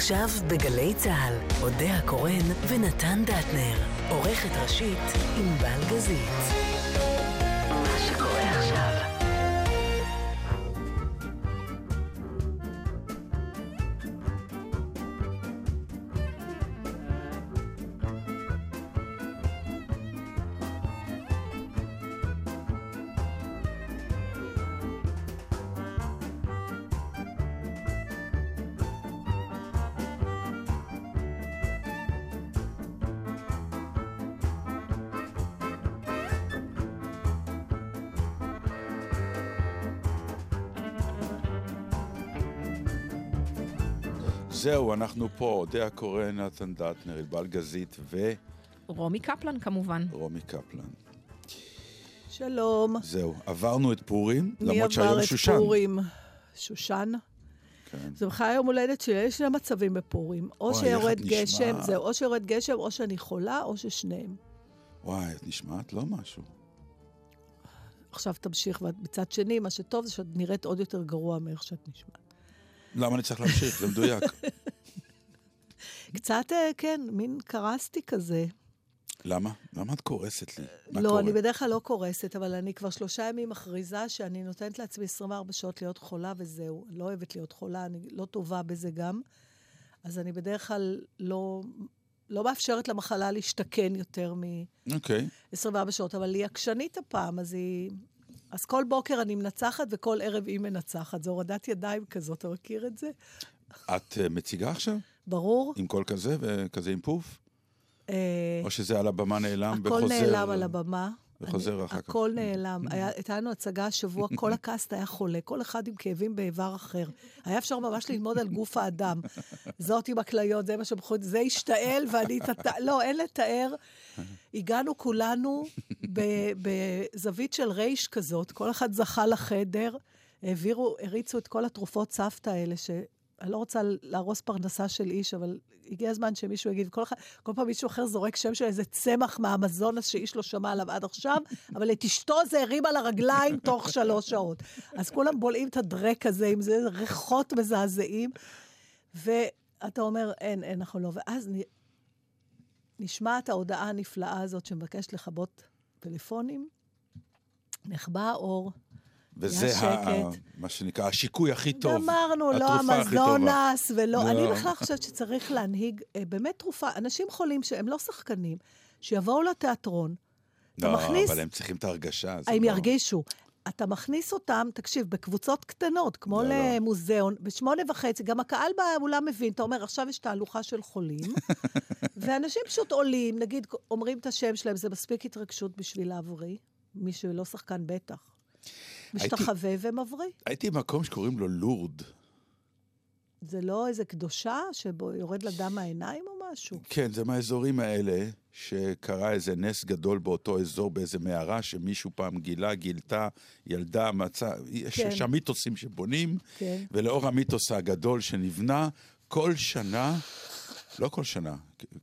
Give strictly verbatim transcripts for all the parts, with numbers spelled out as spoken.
עכשיו בגלי צהל, עודיה קורן ונתן דאטנר, עורכת ראשית ענבל גזית. מה שקורה עכשיו. זהו, אנחנו פה, עודיה קורן, נתן דאטנר, ענבל גזית ו... רומי קפלן כמובן. רומי קפלן. שלום. זהו, עברנו את פורים, למרות שהיום שושן. מי עבר את פורים? שושן? כן. זה בכלל יום הולדת שלי, יש שני מצבים בפורים. או שיורד גשם, זהו, או שיורד גשם, או שאני חולה, או ששניהם. וואי, את נשמעת לא משהו. עכשיו תמשיך, ובצד שני, מה שטוב זה שאת נראית עוד יותר גרוע מאיך שאת נשמעת. למה אני צריך להמשיך? זה מדויק. קצת, כן, מין קרסתי כזה. למה? למה את קורסת לי? לא, אני בדרך כלל לא קורסת, אבל אני כבר שלושה ימים מכריזה שאני נותנת לעצמי עשרים וארבע שעות להיות חולה, וזהו. לא אוהבת להיות חולה, אני לא טובה בזה גם. אז אני בדרך כלל לא, לא מאפשרת למחלה להשתכן יותר מ-עשרים וארבע שעות, אבל היא עקשנית הפעם, אז היא... אז כל בוקר אני מנצחת, וכל ערב היא מנצחת. זו הורדת ידיים כזאת, אתה מכיר את זה? את מציגה עכשיו? ברור. עם כל כזה וכזה עם פוף? או שזה על הבמה נעלם וחוזר? הכל נעלם על הבמה. וחוזר אחר כך. הכל נעלם. הייתה לנו הצגה השבוע, כל הקאסט היה חולה, כל אחד עם כאבים באיבר אחר. היה אפשר ממש ללמוד על גוף האדם. זאת עם הכליות, זה מה שבחוד, זה השתעל, ואני... לא, אין לתאר... הגענו כולנו בזווית של רייש כזאת, כל אחד זכה לחדר, העבירו, הריצו את כל התרופות סבתא האלה, שאני לא רוצה להרוס פרנסה של איש, אבל הגיע הזמן שמישהו יגיד, כל, אחד, כל פעם מישהו אחר זורק שם של איזה צמח מהאמזונס שאיש לא שמע עליו עד עכשיו, אבל את אשתו זה הרים על הרגליים תוך שלוש שעות. אז כולם בולעים את הדרק הזה, עם זה ריחות מזעזעים, ואתה אומר, אין, אין, אנחנו לא, ואז נראה, נשמעת ההודעה הנפלאה הזאת שמבקשת לכבות טלפונים, נחבא אור, וזה ה... מה שנקרא, השיקוי הכי טוב. אמרנו, לא אמזונס ולא... אני בכלל חושבת שצריך להנהיג באמת תרופה. אנשים חולים שהם לא שחקנים, שיבואו לתיאטרון. לא, אבל הם צריכים את ההרגשה. הם ירגישו. אתה מכניס אותם, תקשיב, בקבוצות קטנות, כמו למוזיאון, בשמונה וחצי, גם הקהל באולם מבין, אתה אומר, עכשיו יש תהלוכה של חולים, ואנשים פשוט עולים, נגיד, אומרים את השם שלהם, זה מספיק התרגשות בשביל העברי, מישהו לא שחקן בטח, משתחווה ומעברי. הייתי במקום שקוראים לו לורד. זה לא איזה קדושה שיורד לדם העיניים או משהו? כן, זה מהאזורים האלה, שקרה איזה נס גדול באותו אזור, באיזה מערה שמישהו פעם גילה, גילתה, ילדה, מצא, יש כן. שם מיתוסים שבונים, כן. ולאור המיתוס הגדול שנבנה, כל שנה, לא כל שנה,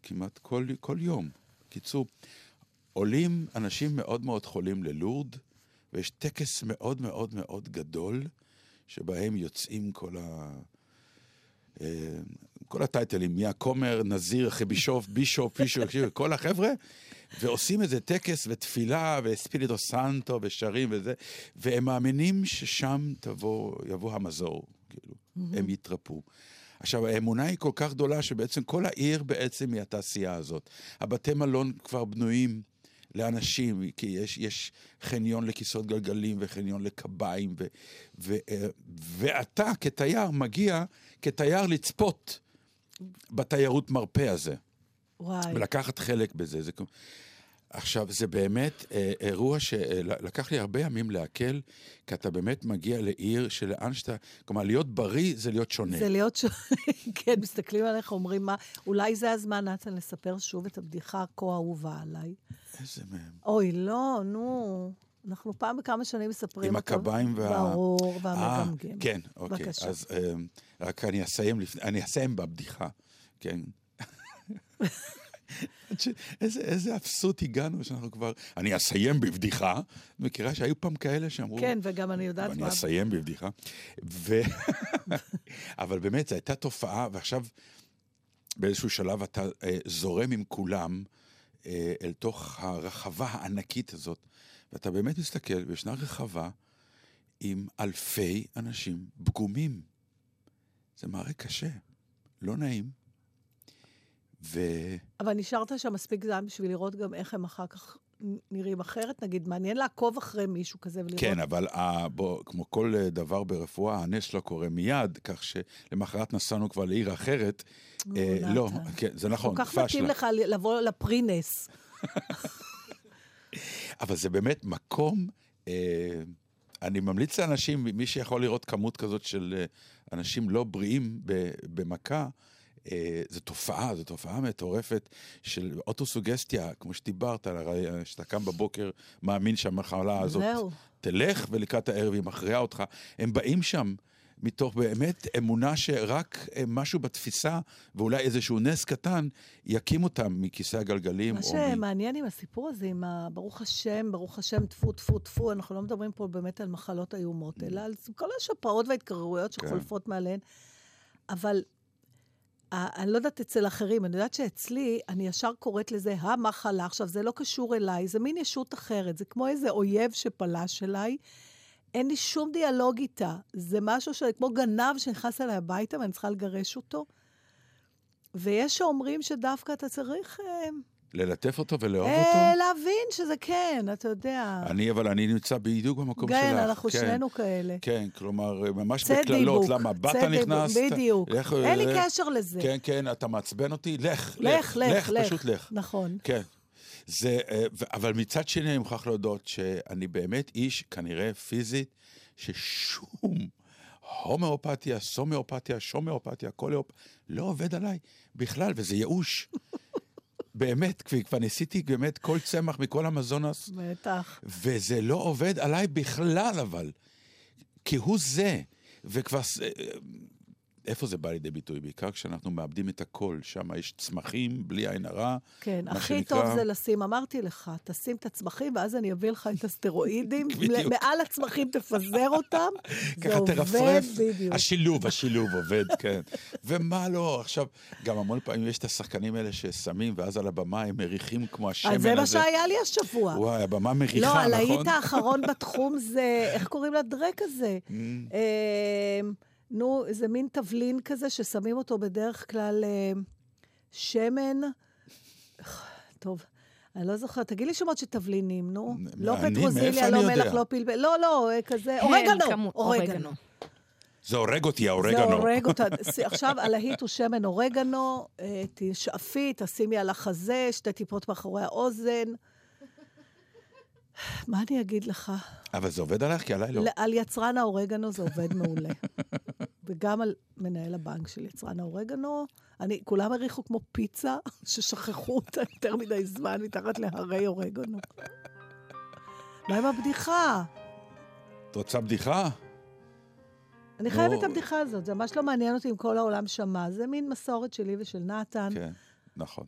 כמעט כל, כל יום, קיצור, עולים אנשים מאוד מאוד חולים ללורד, ויש טקס מאוד מאוד מאוד גדול, שבהם יוצאים כל ה... כל הטייטלים, מיה קומר, נזיר, חבישוף, בישוף, בישוף, כל החבר'ה, ועושים איזה טקס ותפילה וספיליטו סנטו ושרים וזה, והם מאמינים ששם יבוא המזור, הם יתרפו. עכשיו, האמונה היא כל כך גדולה שבעצם כל העיר בעצם היא התעשייה הזאת. הבתי מלון כבר בנויים לאנשים, כי יש, יש חניון לכיסאות גלגלים וחניון לקביים, ו, ו, ואתה כתייר מגיע כתייר לצפות בתיירות מרפא הזה. וואי. ולקחת חלק בזה. זה... עכשיו, זה באמת אה, אירוע שלקח לי הרבה ימים להקל, כי אתה באמת מגיע לעיר שלאן שאתה... כלומר, להיות בריא זה להיות שונה. זה להיות שונה, כן, מסתכלים עליך, אומרים מה... אולי זה הזמן, נתן, לספר שוב את הבדיחה כה אהובה עליי. איזה מהם. אוי, לא, נו... אנחנו פעם בכמה שנים מספרים... עם הקביים וה... ברור, והמגמגם. כן, אוקיי. בבקשה. אז אה, רק אני אסיים לפני... אני אסיים בבדיחה, כן. איזה, איזה אפסות הגענו שאנחנו כבר, אני אסיים בבדיחה, מכירה שהיו פעם כאלה שאמרו, כן, וגם אני יודעת מה. אני אסיים בבדיחה, ו... אבל באמת, זו הייתה תופעה, ועכשיו באיזשהו שלב אתה אה, זורם עם כולם אה, אל תוך הרחבה הענקית הזאת, ואתה באמת מסתכל, וישנה רחבה עם אלפי אנשים פגומים. זה מראה קשה, לא נעים. ו... אבל נשארת שם מספיק זמן בשביל לראות גם איך הם אחר כך נראים אחרת, נגיד, מעניין לעקוב אחרי מישהו כזה ולראות. כן, אבל ה... בוא, כמו כל דבר ברפואה, הנס לא קורה מיד, כך שלמחרת נסענו כבר לעיר אחרת. אה, לא, כן, זה נכון. כל כך מתאים לך לבוא לפרינס. אבל זה באמת מקום, אה, אני ממליץ לאנשים, מי שיכול לראות כמות כזאת של אנשים לא בריאים ב, במכה, אה, זו תופעה, זו תופעה מטורפת של אוטוסוגסטיה, כמו שדיברת, שאתה קם בבוקר, מאמין שהמחלה הזאת זהו. תלך ולקראת הערב היא מכריעה אותך, הם באים שם מתוך באמת אמונה שרק משהו בתפיסה, ואולי איזשהו נס קטן, יקים אותם מכיסא הגלגלים. מה שמעניין עם הסיפור הזה, עם ברוך השם, ברוך השם, תפו, תפו, תפו, אנחנו לא מדברים פה באמת על מחלות איומות, אלא על כל השפעות וההתקררויות שחולפות מעליהן, אבל אני לא יודעת אצל אחרים, אני יודעת שאצלי, אני ישר קוראת לזה המחלה, עכשיו זה לא קשור אליי, זה מין ישות אחרת, זה כמו איזה אויב שפלש אליי, אין לי שום דיאלוג איתה. זה משהו שכמו גנב שנכנס אליי הביתה, ואני צריכה לגרש אותו. ויש שאומרים שדווקא אתה צריך... ללטף אותו ולאהוב אותו? להבין שזה כן, אתה יודע. אני, אבל אני נמצא בדיוק במקום שלך. כן, אנחנו שנינו כאלה. כן, כלומר, ממש בכללות. למה, בת נכנסת? בדיוק. אין לי קשר לזה. כן, כן, אתה מעצבן אותי? לך, לך, לך, פשוט לך. נכון. כן. זה, אבל מצד שני אני מוכרח להודות שאני באמת איש, כנראה פיזית, ששום הומאופתיה, סומאופתיה, שומאופתיה, קוליאופתיה, לא עובד עליי בכלל, וזה ייאוש. באמת, כבר ניסיתי באמת כל צמח מכל המזונס. בטח. וזה לא עובד עליי בכלל, אבל. כי הוא זה, וכבר... איפה זה בא לידי ביטוי? בעיקר כשאנחנו מאבדים את הכל, שם יש צמחים, בלי עין הרע. כן, הכי שנקרא... טוב זה לשים, אמרתי לך, תשים את הצמחים, ואז אני אביא לך את הסטרואידים, מעל הצמחים תפזר אותם, זה עובד תרפרף, בדיוק. השילוב, השילוב עובד, כן. ומה לא, עכשיו, גם המון פעמים יש את השחקנים האלה ששמים, ואז על הבמה הם מריחים כמו השמן הזה. אז זה מה שהיה לי השבוע. וואי, הבמה מריחה, לא, נכון? לא, הלהיט האחרון בתחום זה, איך קוראים לדרק הזה? נו, זה מין תבלין כזה ששמים אותו בדרך כלל שמן. טוב, אני לא זוכרת. תגיד לי שמות שתבלינים, נו. לא פטרוזיליה, לא מלח, לא פלפל. לא, לא, כזה. אורגנו, אורגנו. זה אורג אותי, האורגנו. זה אורג אותה. עכשיו, הלהיט הוא שמן אורגנו, תשאפי, תשימי על החזה, שתי טיפות מאחורי האוזן. מה אני אגיד לך? אבל זה עובד עליך, כי עליי לא. על יצרן האורגנו זה עובד מעולה. וגם על מנהל הבנק של יצרן האורגנו, אני, כולם הריחו כמו פיצה, ששכחו אותה יותר מדי זמן, מתחת להרי אורגנו. מה עם הבדיחה? את רוצה בדיחה? אני חייבת את הבדיחה הזאת, זה ממש לא מעניין אותי אם כל העולם שמע, זה מין מסורת שלי ושל נתן. כן, נכון.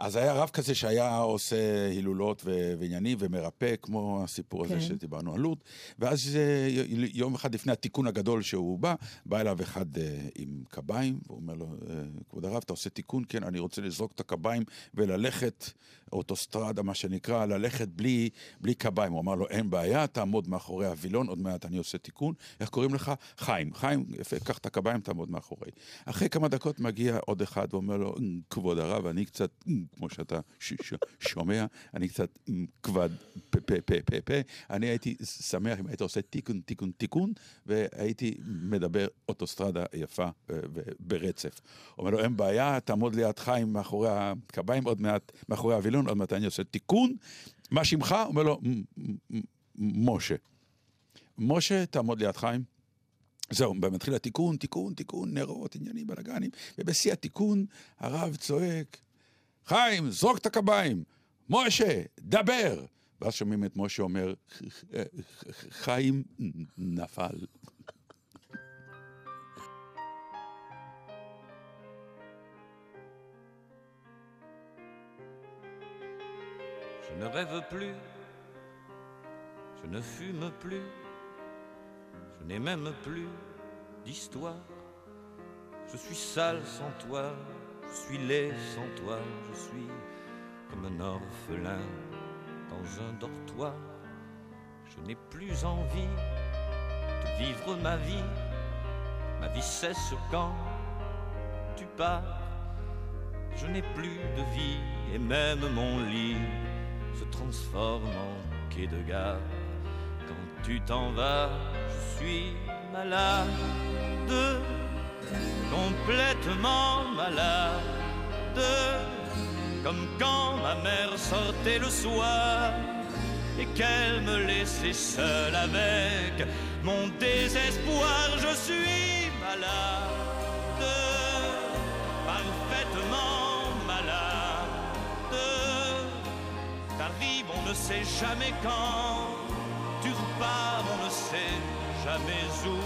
אז היה רב כזה שהיה עושה הילולות וענייני ומרפא, כמו הסיפור הזה שדיברנו על לורד, ואז יום אחד לפני התיקון הגדול שהוא בא, בא אליו אחד עם קביים, והוא אומר לו, כבוד הרב, אתה עושה תיקון? כן, אני רוצה לזרוק את הקביים וללכת, אוטוסטרדה, מה שנקרא, ללכת בלי, בלי קביים. הוא אמר לו, אין בעיה, תעמוד מאחורי הווילון, עוד מעט אני עושה תיקון. איך קוראים לך? חיים. חיים, קח את הקביים, תעמוד מאחורי. אחרי כמה דקות מגיע עוד אחד ואומר לו, כבוד הרב, אני קצת, כמו שאתה שומע, אני קצת כבד פה-פה-פה-פה. אני הייתי שמח אם היית עושה תיקון, תיקון, תיקון, והייתי מדבר אוטוסטרדה יפה ברצף. אומר לו, אין בעיה, תעמוד ליד חיים מאחורי הקביים, עוד מעט, מאחורי הווילון, עוד מעט אני עושה תיקון. מה שמך? אומר לו, משה. משה, תעמוד ליד חיים. זהו, במתחיל התיקון, תיקון, תיקון, נרות, עניינים, בלגנים, ובשיא התיקון, הרב צועק, חיים, זרוק את הקביים, משה, דבר. ואז שומעים את משה אומר, חיים נפל. Je ne rêve plus, je ne fume plus, je n'ai même plus d'histoire. Je suis sale sans toi, Je suis laid sans toi, je suis comme un orphelin dans un dortoir. Je n'ai plus envie de vivre ma vie. Ma vie cesse quand tu pars. Je n'ai plus de vie et même mon lit se transforme en quai de gare. Quand tu t'en vas, je suis malade, complètement malade, comme quand ma mère sortait le soir et qu'elle me laissait seule avec mon désespoir. Je suis malade, parfaitement malade. T'arrives, on ne sait jamais quand, tu repars, on ne sait jamais où.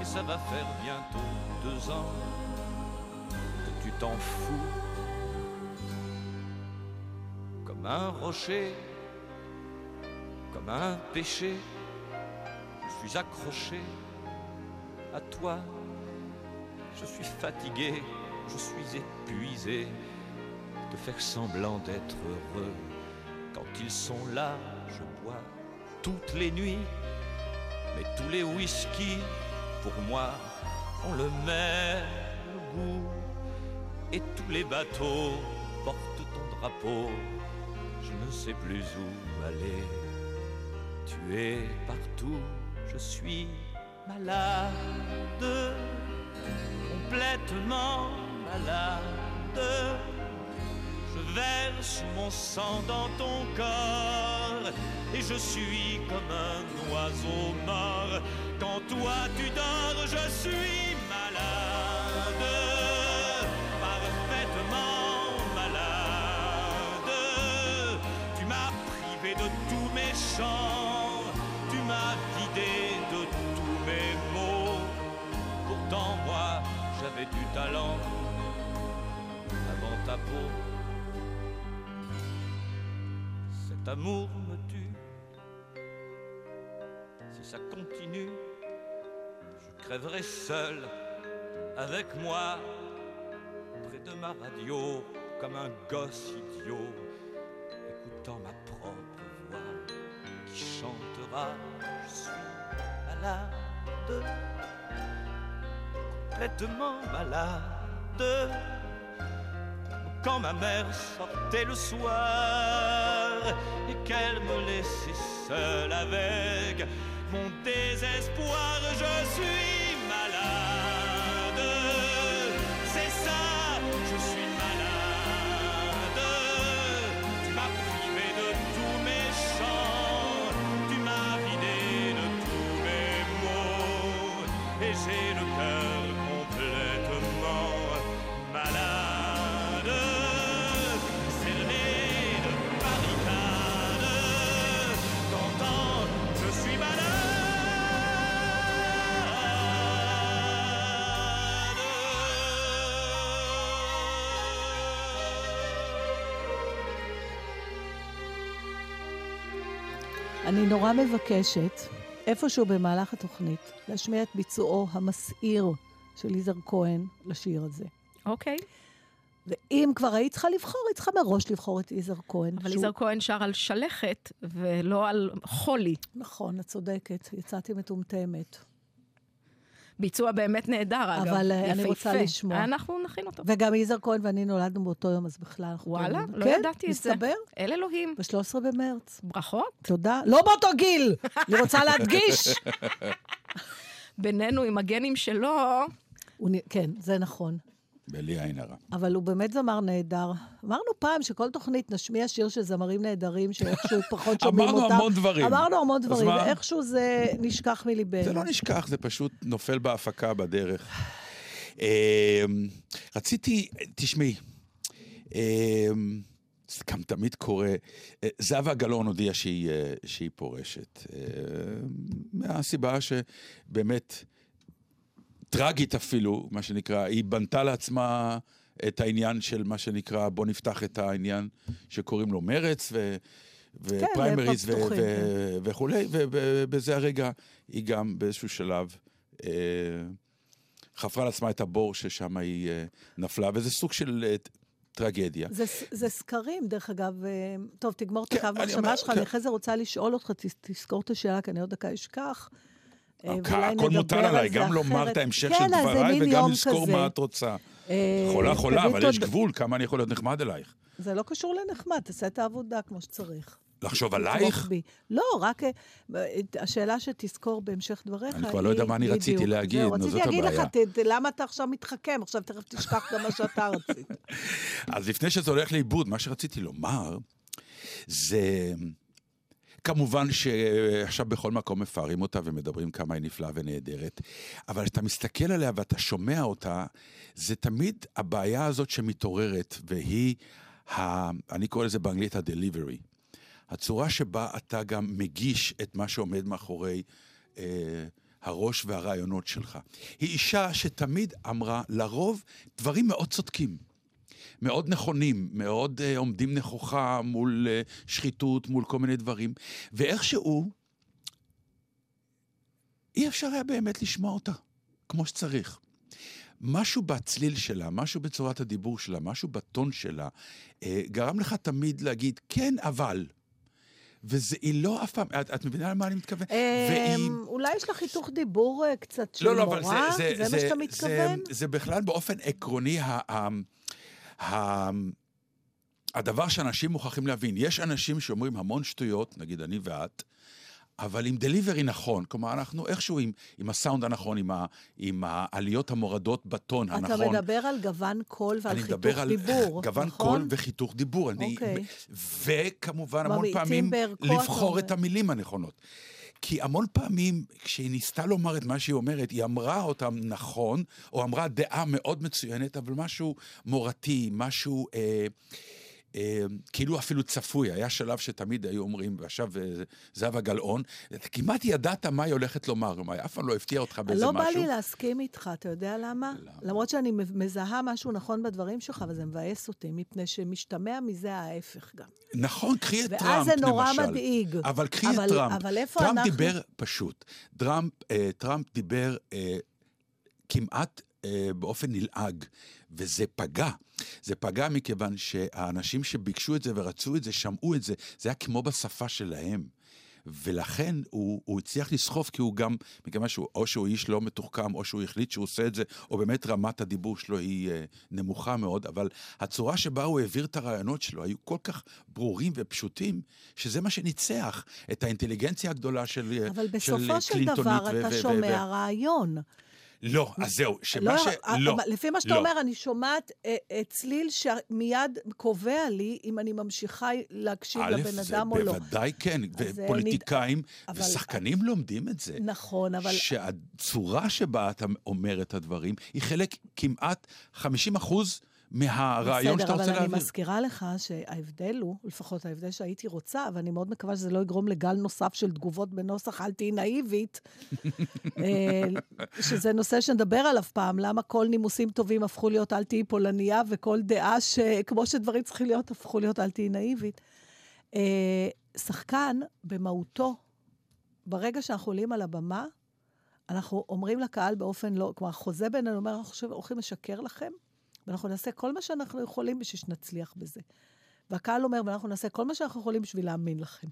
Et ça va faire bientôt deux ans que tu t'en fous. Comme un rocher, comme un péché, je suis accroché à toi. Je suis fatigué, je suis épuisé de faire semblant d'être heureux. Quand ils sont là, je bois toutes les nuits, mais tous les whisky pour moi ont le même goût. Et tous les bateaux portent ton drapeau. Je ne sais plus où aller, tu es partout. Je suis malade, complètement malade. Je verse mon sang dans ton corps et je suis comme un oiseau mort. Quand toi tu dors, je suis malade, parfaitement malade. Tu m'as privé de tous mes chants, tu m'as vidé de tous mes mots. Pourtant moi j'avais du talent avant ta peau. Cet amour me tue, si ça continue, je crèverai seul avec moi près de ma radio comme un gosse idiot, écoutant ma propre voix qui chantera. Je suis malade, complètement malade. Quand ma mère sortait le soir et qu'elle me laissait seule avec mon désespoir, je suis malade, c'est ça, je suis malade. Tu m'as privé de tous mes chants, tu m'as vidé de tous mes mots, et j'ai le cœur complètement malade. אני נורא מבקשת, איפשהו במהלך התוכנית, להשמיע את ביצועו המסעיר של איזר כהן לשיר הזה. אוקיי. Okay. ואם כבר היית צריכה לבחור, היית צריכה מראש לבחור את איזר כהן. אבל שהוא... איזר כהן שר על שלכת ולא על חולי. נכון, את צודקת, יצאתי מטומטמת. ביצוע באמת נהדר, אגב. אבל יפה, אני רוצה יפה. לשמוע. אנחנו נכין אותו. וגם איזר כהן ואני נולדנו באותו יום, אז בכלל. וואלה, לא כן? ידעתי את זה. מסתבר? אל אלוהים. ב-שלושה עשר במרץ. ברכות. תודה. לא באותו גיל! אני רוצה להדגיש. בינינו, עם הגנים שלו... הוא... כן, זה נכון. בלי עין הרע. אבל הוא באמת זמר נהדר. אמרנו פעם שכל תוכנית נשמיע שיר של זמרים נהדרים, שאיכשהו פחות שומעים אותם. אמרנו המון דברים. אמרנו המון דברים, ואיכשהו זה נשכח מליבנו. זה לא נשכח, זה פשוט נופל בהפקה בדרך. רציתי, תשמעי, גם תמיד קורה, זהבה גלאון הודיעה שהיא פורשת. מהסיבה שבאמת... טרגית אפילו, מה שנקרא, היא בנתה לעצמה את העניין של מה שנקרא, בוא נפתח את העניין שקוראים לו מרץ, ופריימריז וכו', ובזה הרגע היא גם באיזשהו שלב חפרה לעצמה את הבור ששם היא נפלה, וזה סוג של טרגדיה. זה סקרים, דרך אגב. טוב, תגמור את הקו מחשבה שלך, אני אחרי זה רוצה לשאול אותך, תזכור את השאלה, כי אני עוד דקה אשכח. הכל מותר עליי, גם לומר את ההמשך של דבריי, וגם לזכור מה את רוצה. חולה חולה, אבל יש גבול, כמה אני יכול להיות נחמד אלייך. זה לא קשור לנחמד, תעשה את העבודה כמו שצריך. לחשוב עלייך? לא, רק השאלה שתזכור בהמשך דבריך. אני כבר לא יודע מה אני רציתי להגיד. רציתי להגיד לך, למה אתה עכשיו מתחכם? עכשיו תכף תשכח גם מה שאתה רצית. אז לפני שזה הולך לאיבוד, מה שרציתי לומר, זה... כמובן שעכשיו בכל מקום מפארים אותה ומדברים כמה היא נפלאה ונהדרת, אבל אתה מסתכל עליה ואתה שומע אותה, זה תמיד הבעיה הזאת שמתעוררת, והיא, ה... אני קורא לזה באנגלית ה-delivery, הצורה שבה אתה גם מגיש את מה שעומד מאחורי אה, הראש והרעיונות שלך. היא אישה שתמיד אמרה לרוב דברים מאוד צודקים. מאוד נכונים, מאוד uh, עומדים נכוחה מול uh, שחיתות, מול כל מיני דברים, ואיכשהו אי אפשר היה באמת לשמוע אותה, כמו שצריך. משהו בצליל שלה, משהו בצורת הדיבור שלה, משהו בטון שלה, uh, גרם לך תמיד להגיד, כן, אבל... והיא לא אף פעם, את, את מבינה על מה אני מתכוון? והיא... אולי יש לך חיתוך דיבור קצת של לא, לא, מורה, אבל זה, זה, זה, זה מה שאתה מתכוון? זה, זה בכלל באופן עקרוני ה, ה, ה, הדבר שאנשים מוכרחים להבין. יש אנשים שאומרים המון שטויות, נגיד אני ואת, אבל עם דליברי נכון, כלומר אנחנו איכשהו עם, עם הסאונד הנכון, עם, ה, עם העליות המורדות בטון אתה הנכון. אתה מדבר על גוון קול ועל חיתוך דיבור, גוון נכון? גוון קול וחיתוך דיבור. אני, okay. וכמובן המון פעמים לבחור את המילים הנכונות. כי המון פעמים כשהיא ניסתה לומר את מה שהיא אומרת, היא אמרה אותם נכון, או אמרה דעה מאוד מצוינת, אבל משהו מורתי, משהו... אה, כאילו אפילו צפוי, היה שלב שתמיד היו אומרים, ועכשיו זהבה גלאון, כמעט ידעת מה היא הולכת לומר, אף פעם לא הפתיע אותך באיזה משהו. לא בא לי להסכים איתך, אתה יודע למה? למרות שאני מזהה משהו נכון בדברים שלך, וזה מבאס אותי, מפני שמשתמע מזה ההפך גם. נכון, קחי את טראמפ למשל. ואז זה נורא מדאיג. אבל קחי את טראמפ. טראמפ דיבר פשוט. טראמפ דיבר כמעט... באופן נלעג, וזה פגע. זה פגע מכיוון שהאנשים שביקשו את זה ורצו את זה, שמעו את זה, זה היה כמו בשפה שלהם. ולכן הוא, הוא הצליח לסחוף, כי הוא גם, מכיוון שהוא, או שהוא איש לא מתוחכם, או שהוא החליט שהוא עושה את זה, או באמת רמת הדיבור שלו היא אה, נמוכה מאוד, אבל הצורה שבה הוא העביר את הרעיונות שלו, היו כל כך ברורים ופשוטים, שזה מה שניצח את האינטליגנציה הגדולה של קלינטונית. אבל בסופו של דבר ו- אתה ו- שומע ו- רעיון. לא, אז זהו, שמה ש... לא, לפי מה שאתה אומר, אני שומעת צליל שמיד קובע לי אם אני ממשיכה להקשיב לבן אדם או לא. בוודאי כן, ופוליטיקאים ושחקנים לומדים את זה. נכון, אבל... שהצורה שבה אתה אומר את הדברים היא חלק כמעט חמישים אחוז מהרעיון שאתה רוצה להעביר. בסדר, אבל אני מזכירה לך שההבדל הוא, לפחות ההבדל שהייתי רוצה, ואני מאוד מקווה שזה לא יגרום לגל נוסף של תגובות בנוסח, אל תהי נאיבית, שזה נושא שנדבר עליו פעם, למה כל נימוסים טובים הפכו להיות אל תהי פולניה, וכל דעה שכמו שדברים צריכים להיות, הפכו להיות אל תהי נאיבית. שחקן במהותו, ברגע שאנחנו עולים על הבמה, אנחנו אומרים לקהל באופן לא, כלומר, חוזה בינינו, אומר, אנחנו הולכים לשקר לכם, ואנחנו נעשה כל מה שאנחנו יכולים בשביל שנצליח בזה. והקהל אומר, ואנחנו נעשה כל מה שאנחנו יכולים בשביל להאמין לכם.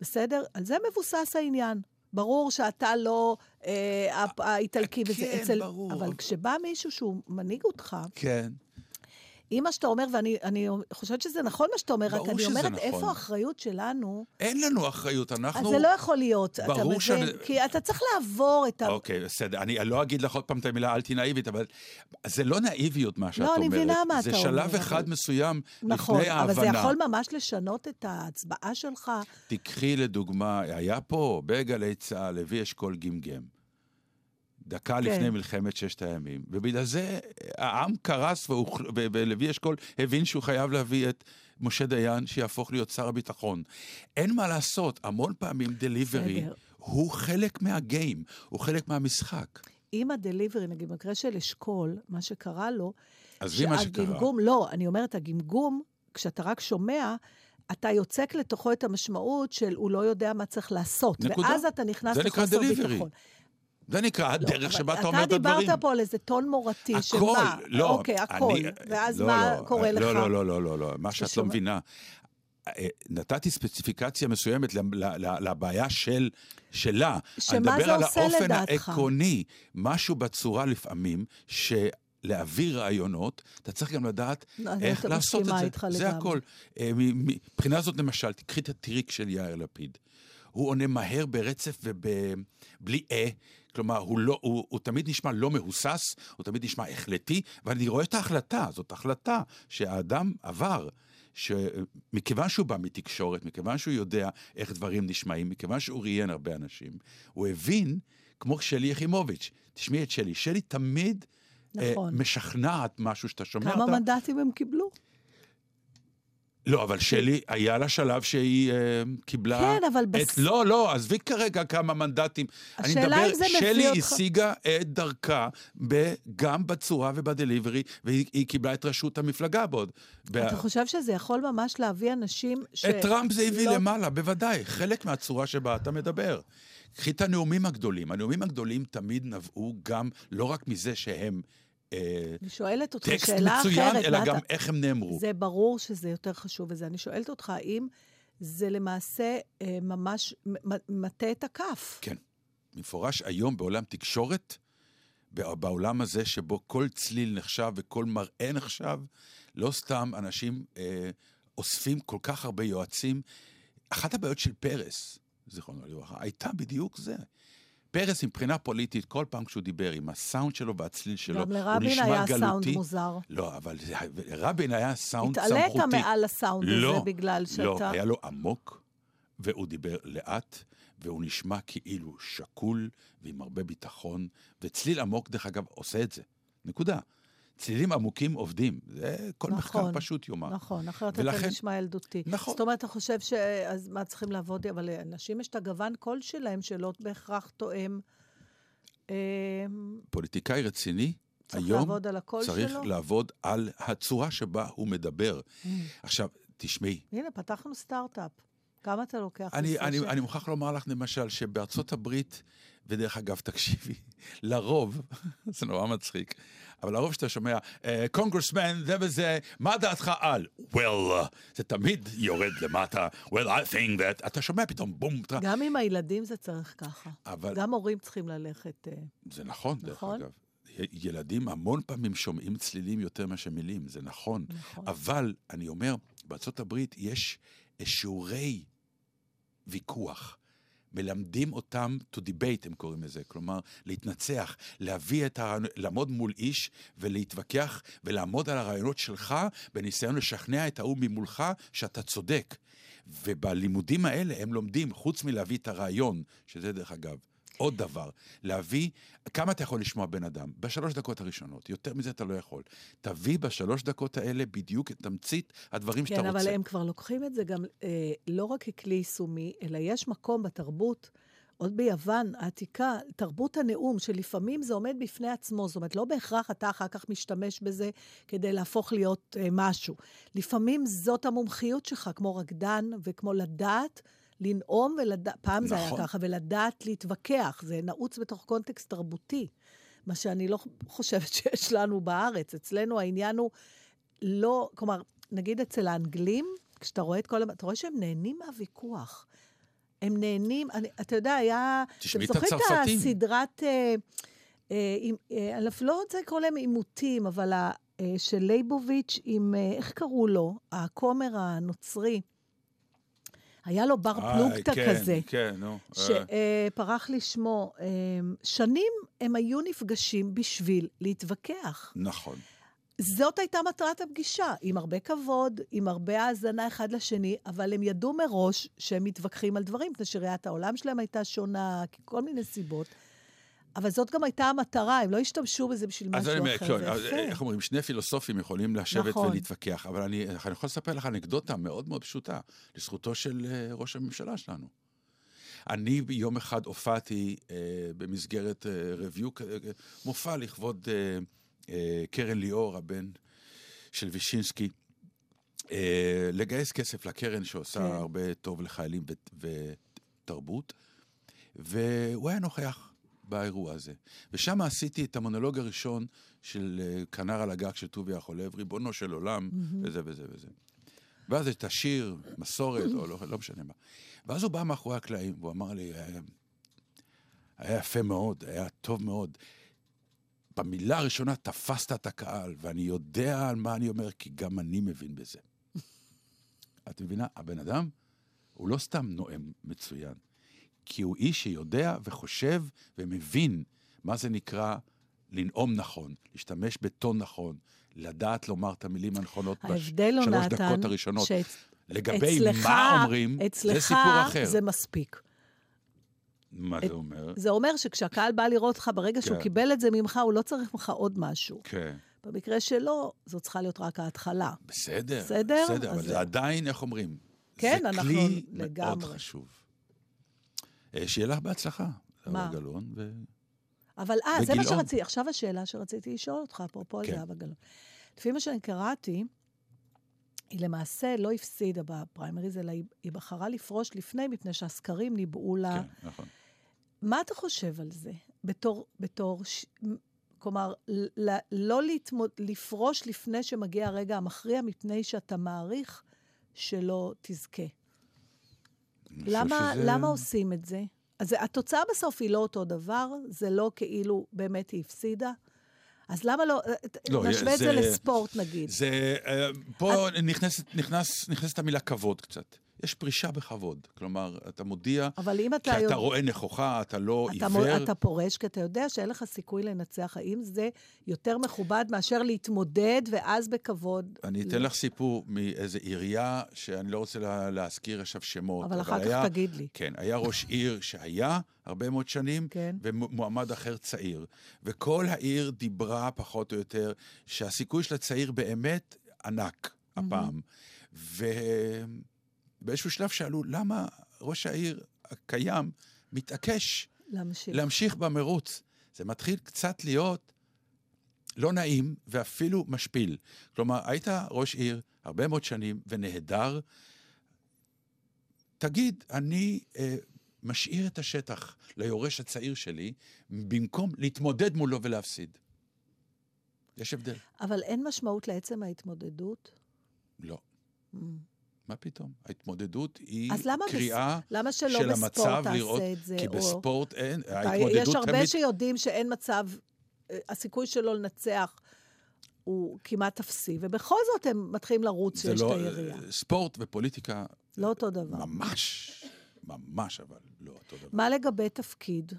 בסדר? על זה מבוסס העניין. ברור שאתה לא אה, האיטלקי וזה כן, אצל... ברור. אבל כשבא מישהו שהוא מנהיג אותך... כן. אמא שאתה אומר, ואני אני חושבת שזה נכון מה שאתה אומר, רק אני אומרת, נכון. איפה האחריות שלנו? אין לנו אחריות, אנחנו... אז זה לא יכול להיות, אתה מבין, שאני... כי אתה צריך לעבור את ה... אוקיי, בסדר, אני לא אגיד לך עוד פעם את המילה אל תנאיבית, אבל זה לא נאיביות מה שאת לא, אומרת. לא, אני מבינה מה אתה אומר. זה שלב אחד אבל... מסוים נכון, לפני ההבנה. נכון, אבל זה יכול ממש לשנות את ההצבעה שלך. תקחי לדוגמה, היה פה בגלי צהל, לוי אשכול גמגם. דקה כן. לפני מלחמת ששת הימים. ובגלל זה העם קרס, ולוי אשכול הבין שהוא חייב להביא את משה דיין, שיהפוך להיות שר הביטחון. אין מה לעשות, המון פעמים דליברי, סדר. הוא חלק מהגיים, הוא חלק מהמשחק. אם הדליברי, נגיד במקרה של אשכול, מה שקרה לו, אז מה שקרה. הגמגום, לא, אני אומרת, הגמגום, כשאתה רק שומע, אתה יוצק לתוכו את המשמעות של הוא לא יודע מה צריך לעשות. נקודה. ואז אתה נכנס לחוסר ביטחון. זה נקרא הדרך שבה אתה אומר את הדברים. אתה דיברת פה על איזה טון מורתי, שמה? אוקיי, הכל. ואז מה קורה לך? לא, לא, לא, לא, מה שאת לא מבינה. נתתי ספציפיקציה מסוימת לבעיה שלה. אני מדבר על האופן העקרוני. משהו בצורה לפעמים, ש... להעביר רעיונות, אתה צריך גם לדעת איך לעשות את זה. זה הכל. מבחינה זאת למשל, תקחי את הטריק של יאיר לפיד. הוא עונה מהר ברצף ובלי אה, כלומר, הוא, לא, הוא, הוא תמיד נשמע לא מהוסס, הוא תמיד נשמע החלטי, ואני רואה את ההחלטה, זאת החלטה שהאדם עבר, שמכיוון שהוא בא מתקשורת, מכיוון שהוא יודע איך דברים נשמעים, מכיוון שהוא ראיין הרבה אנשים, הוא הבין, כמו שלי יחימוביץ', תשמעי את שלי, שלי תמיד משכנעת משהו שאתה שומע. כמה מנדטים הם קיבלו? לא, אבל שלי היה לה שלב שהיא קיבלה... כן, אבל... לא, לא, עזבי כרגע כמה מנדטים. השאלה אם זה מביא אותך... שלי השיגה את דרכה גם בצורה ובדליברי, והיא קיבלה את רשות המפלגה בעוד. אתה חושב שזה יכול ממש להביא אנשים ש... את טראמפ זה הביא למעלה, בוודאי. חלק מהצורה שבה אתה מדבר. קחי את הנאומים הגדולים. הנאומים הגדולים תמיד נבעו גם, לא רק מזה שהם אני שואלת אותך שאלה אחרת, אלא גם איך הם נאמרו. זה ברור שזה יותר חשוב וזה. אני שואלת אותך, האם זה למעשה ממש מטה את הכף? כן. מפורש היום בעולם תקשורת, בעולם הזה שבו כל צליל נחשב וכל מראה נחשב, לא סתם אנשים אוספים כל כך הרבה יועצים. אחת הבעיות של פרס, זיכרונו לברכה, הייתה בדיוק זה. פרס מבחינה פוליטית, כל פעם כשהוא דיבר עם הסאונד שלו והצליל שלו, הוא נשמע גלותי. גם לרבין היה סאונד מוזר. לא, אבל רבין היה סאונד סמכותי. התעלית מעל הסאונד הזה בגלל שאתה... לא, היה לו עמוק, והוא דיבר לאט, והוא נשמע כאילו שקול, ועם הרבה ביטחון, וצליל עמוק, דרך אגב, עושה את זה. נקודה. צלילים עמוקים עובדים. זה כל מחקר פשוט יומר. נכון, אחרת אתה נשמע ילדותי. זאת אומרת, אתה חושב שאז מה צריכים לעבוד, אבל אנשים יש את הגוון כל שלהם, שלא בהכרח תואם. פוליטיקאי רציני, היום צריך לעבוד על הצורה שבה הוא מדבר. עכשיו, תשמעי. הנה, פתחנו סטארט-אפ. כמה אתה לוקח? אני מוכרח לומר לך, למשל, שבארצות הברית, ודרך אגב, תקשיבי, לרוב, זה נורא מצחיק, אבל הרוב שאתה שומע, קונגרסמן, זה וזה, מה דעתך על? Well, זה תמיד יורד למטה, well, I think that, אתה שומע פתאום, בום. גם עם הילדים זה צריך ככה. גם הורים צריכים ללכת. זה נכון, דרך אגב. ילדים המון פעמים שומעים צלילים יותר מאשר מילים, זה נכון. אבל, אני אומר, בארצות הברית יש שיעורי ויכוח. מלמדים אותם to debate, הם קוראים לזה, כלומר, להתנצח, להביא את ה... לעמוד מול איש ולהתווכח ולעמוד על הרעיונות שלך בניסיון לשכנע את ההוא ממולך שאתה צודק. ובלימודים האלה הם לומדים, חוץ מלהביא את הרעיון, שזה דרך אגב, עוד דבר, להביא, כמה אתה יכול לשמוע בן אדם? בשלוש דקות הראשונות, יותר מזה אתה לא יכול. תביא בשלוש דקות האלה בדיוק את תמצית הדברים שאתה רוצה. כן, אבל הם כבר לוקחים את זה גם אה, לא רק ככלי יישומי, אלא יש מקום בתרבות, עוד ביוון, העתיקה, תרבות הנאום, שלפעמים זה עומד בפני עצמו, זאת אומרת, לא בהכרח אתה אחר כך משתמש בזה כדי להפוך להיות אה, משהו. לפעמים זאת המומחיות שלך, כמו רקדן וכמו לדעת, לנאום, ולד... פעם נכון. זה היה ככה, ולדעת להתווכח, זה נעוץ בתוך קונטקסט תרבותי, מה שאני לא חושבת שיש לנו בארץ, אצלנו העניין הוא לא, כלומר, נגיד אצל האנגלים, כשאתה רואה את כל, אתה רואה שהם נהנים מהוויכוח, הם נהנים, אני, אתה יודע, היה, אתם זוכרים את הסדרת, אה, אה, אה, אה, לא רוצה לקרוא להם עימותים, אבל ה, אה, של לייבוביץ' עם, אה, איך קראו לו, הכומר הנוצרי, היה לו בר פלוגתא כזה, שפרח לשמו, שנים הם היו נפגשים בשביל להתווכח. נכון. זאת הייתה מטרת הפגישה, עם הרבה כבוד, עם הרבה האזנה אחד לשני, אבל הם ידעו מראש שהם מתווכחים על דברים, כדי שראיית העולם שלהם הייתה שונה, כל מיני סיבות. אבל זאת גם הייתה המטרה, הם לא השתמשו בזה בשביל משהו אחר. איך אומרים, שני פילוסופים יכולים לשבת ולהתווכח, אבל אני יכול לספר לך אנקדוטה מאוד מאוד פשוטה, לזכותו של ראש הממשלה שלנו. אני יום אחד הופעתי במסגרת רביו, מופע לכבוד קרן ליאור, הבן של וישינסקי, לגייס כסף לקרן שעושה הרבה טוב לחיילים ותרבות, והוא היה נוכח. באירוע הזה. ושם עשיתי את המונולוג הראשון של כנר על הגג של טוביה החולב, ריבונו של עולם, וזה וזה וזה. ואז את השיר, מסורת, או לא, לא משנה מה. ואז הוא בא מאחורי הקלעים, והוא אמר לי, היה, היה יפה מאוד, היה טוב מאוד. במילה הראשונה תפסת את הקהל, ואני יודע על מה אני אומר, כי גם אני מבין בזה. את מבינה? הבן אדם, הוא לא סתם נואם מצוין, כי הוא איש שיודע וחושב ומבין מה זה נקרא לנאום נכון, להשתמש בטון נכון, לדעת לומר את המילים הנכונות בשלוש דקות הראשונות. שאת... לגבי אצלך, מה אומרים, זה סיפור אחר. זה מספיק. מה את... זה אומר? זה אומר שכשהקהל בא לראות אותך, ברגע כן. שהוא קיבל את זה ממך, הוא לא צריך ממך עוד משהו. כן. במקרה שלו, זו צריכה להיות רק ההתחלה. בסדר, בסדר, בסדר אבל זה... זה עדיין, איך אומרים? כן, זה אנחנו כלי לגמרי. מאוד חשוב. שיהיה לך בהצלחה. מה? גלון ו... אבל אה, זה מה שרציתי, עכשיו השאלה שרציתי לשאול אותך, אפרופו על זהבה גלאון. לפי מה שאני קראתי, היא למעשה לא הפסידה בפריימריז, אלא היא בחרה לפרוש לפני, מפני שהסקרים ניבאו לה. כן, נכון. מה אתה חושב על זה? בתור, בתור, כלומר, לא לפרוש לפני שמגיע הרגע המכריע, מפני שאתה מעריך שלא תזכה. למה עושים את זה? אז התוצאה בסוף היא לא אותו דבר, זה לא כאילו באמת היא הפסידה, אז למה לא, לא נשווה את זה לספורט נגיד. זה, פה אז... נכנס, נכנס, נכנסת המילה כבוד קצת. יש פרישה בכבוד, כלומר, אתה מודיע, אבל אם אתה כי יודע... אתה רואה נכוחה, אתה לא אתה עיוור. מ... אתה פורש, כי אתה יודע שאין לך סיכוי לנצח, האם זה יותר מכובד מאשר להתמודד ואז בכבוד? אני אתן ל... לך סיפור מאיזו עירייה, שאני לא רוצה לה, להזכיר עכשיו שמות. אבל, אבל אחר היה, כך תגיד לי. כן, היה ראש עיר שהיה הרבה מאוד שנים, כן. ומועמד אחר צעיר. וכל העיר דיברה פחות או יותר, שהסיכוי של הצעיר באמת ענק הפעם. ו... באיזשהו שלב שאלו, למה ראש העיר הקיים מתעקש להמשיך, להמשיך במרוץ? זה מתחיל קצת להיות לא נעים ואפילו משפיל. כלומר, היית ראש עיר הרבה מאוד שנים ונהדר, תגיד, אני אה, משאיר את השטח ליורש הצעיר שלי, במקום להתמודד מולו ולהפסיד. יש הבדל. אבל אין משמעות לעצם ההתמודדות? לא. Mm. מה פתאום? ההתמודדות היא קריאה של המצב לראות, כי בספורט אין, ההתמודדות תמיד... יש הרבה שיודעים שאין מצב, הסיכוי שלו לנצח הוא כמעט תפסי, ובכל זאת הם מתחילים לרוץ שיש את היריעה. ספורט ופוליטיקה... לא אותו דבר. ממש, ממש אבל לא אותו דבר. מה לגבי תפקיד,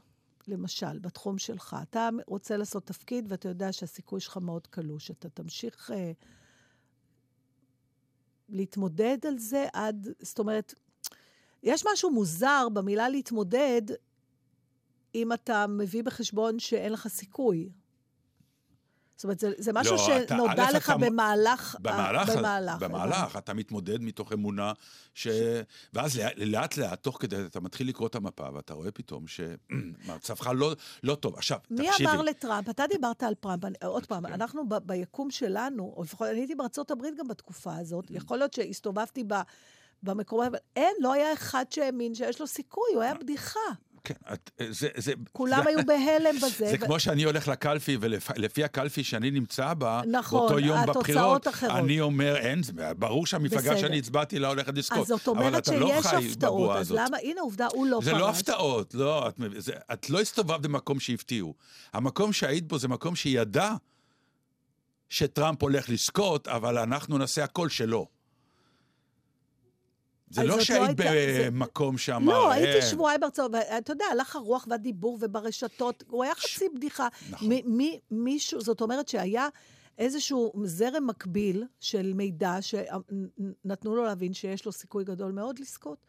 למשל, בתחום שלך? אתה רוצה לעשות תפקיד ואתה יודע שהסיכוי שלך מאוד קלוש, אתה תמשיך... להתמודד על זה עד, זאת אומרת, יש משהו מוזר במילה להתמודד, אם אתה מביא בחשבון שאין לך סיכוי. זאת אומרת, זה, זה משהו לא, שנודע אתה, לך אתה, במהלך. במהלך, במהלך, במהלך אתה מתמודד מתוך אמונה, ש... ואז לאט, לאט לאט, תוך כדי, אתה מתחיל לקרוא את המפה, ואתה רואה פתאום שמצבך לא, לא טוב. עכשיו, תקשיבי. מי אמר לטראמפ? אתה דיברת על טראמפ. עוד פעם, אנחנו ב- ביקום שלנו, או לפחות, אני הייתי בארצות הברית גם בתקופה הזאת, יכול להיות שהסתובבתי ב- במקום, אבל אין, לא היה אחד שהאמין שיש לו סיכוי, הוא היה בדיחה. כן, את, זה, זה, כולם זה, היו בהלם בזה. זה ו... כמו שאני הולך לקלפי, ולפי הקלפי שאני נמצא בה, נכון, באותו יום בבחירות, אחרות. אני אומר, אין, ברור שהמפלגה בסדר. שאני הצבעתי לה הולכת לזכות. אז זאת אומרת שיש לא הפתעות, אז הזאת. למה, הנה עובדה, הוא לא פרש. זה פרט. לא הפתעות, לא, את, זה, את לא הסתובבת במקום שהפתיעו. המקום שהיית בו זה מקום שידע שטראמפ הולך לזכות, אבל אנחנו נעשה הכל שלו. זה לא שהיית במקום שאמר... לא, הייתי שבועי ברצאות, אתה יודע, הלך הרוח והדיבור וברשתות, הוא היה חצי בדיחה. מישהו, זאת אומרת שהיה איזשהו זרם מקביל של מידע שנתנו לו להבין שיש לו סיכוי גדול מאוד לזכות.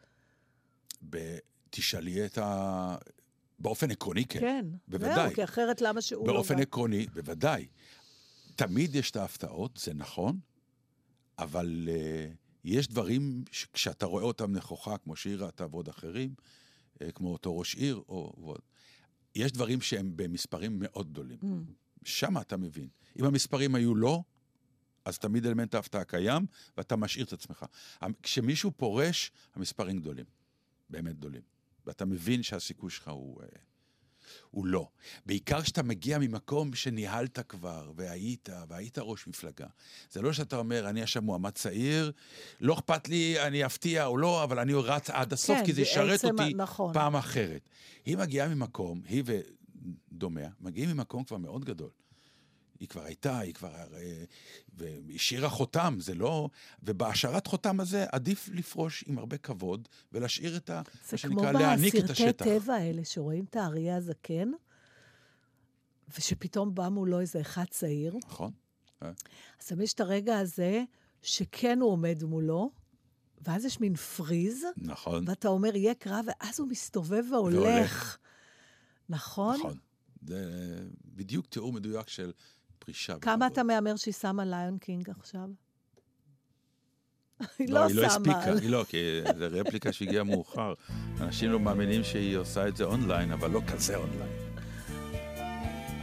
תשאלי את ה... באופן עקרוני, כן. כן, בוודאי. כי אחרת למה שהוא לא... באופן עקרוני, בוודאי. תמיד יש את ההפתעות, זה נכון, אבל... יש דברים שכשאתה רואה אותם נכוחה, כמו שהיא ראתה ועוד אחרים, כמו אותו ראש עיר, או ועוד. יש דברים שהם במספרים מאוד גדולים. Mm. שם אתה מבין. אם המספרים היו לא, אז תמיד אלמנט ההפתעה קיים, ואתה משאיר את עצמך. כשמישהו פורש, המספרים גדולים. באמת גדולים. ואתה מבין שהסיכוי שלך הוא... הוא לא. בעיקר שאתה מגיע ממקום שניהלת כבר, והיית, והיית ראש מפלגה. זה לא שאתה אומר, אני עכשיו מועמד צעיר, לא אכפת לי, אני אפתיע או לא, אבל אני רץ עד הסוף, כן, כי זה ישרת אותי נכון. פעם אחרת. היא מגיעה ממקום, היא ודומה, מגיעים ממקום כבר מאוד גדול. היא כבר הייתה, היא כבר... והשאירה חותם, זה לא... ובהשארת חותם הזה עדיף לפרוש עם הרבה כבוד, ולהשאיר את ה... זה כמו בסרטי טבע האלה, שרואים את האריה הזקן, ושפתאום בא מולו איזה אחד צעיר. נכון. אז יש את הרגע הזה, שכן הוא עומד מולו, ואז יש מין פריז, נכון. ואתה אומר, יהיה קרב, ואז הוא מסתובב והולך. נכון? נכון. זה בדיוק תיאור מדויק של פרישה. כמה אתה מאמר שהיא שמה ליון קינג עכשיו? היא לא שמה. היא לא הספיקה, היא לא, כי זה רפליקה שהגיעה מאוחר. אנשים לא מאמינים שהיא עושה את זה אונליין, אבל לא כזה אונליין.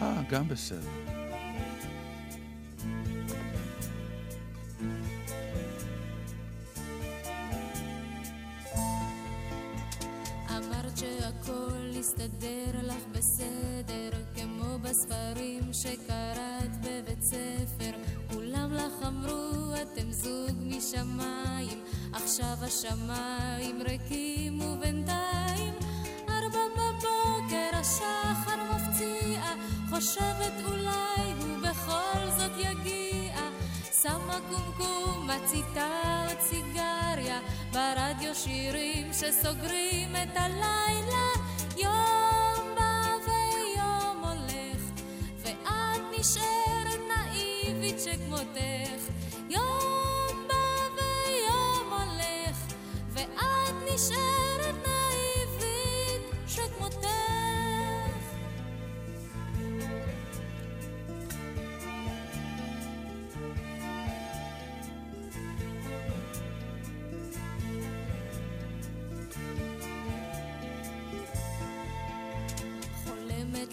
אה, גם בסדר. אמרת שהכל הסתדר לך בסדר כמו בספרים שקראת בבית ספר כולם לך אמרו אתם זוג משמיים עכשיו השמיים ריקים ובינתיים ארבע בבוקר השחר מפציע חושבת אולי הוא בכל זאת יגיע שמה קומקום הציטה עוד סיגריה ברדיו שירים שסוגרים את הלילה יום בא ויום הולך ואת נשארת נאיבית שכמותך יום בא ויום הולך ואת נשארת נאיבית שכמותך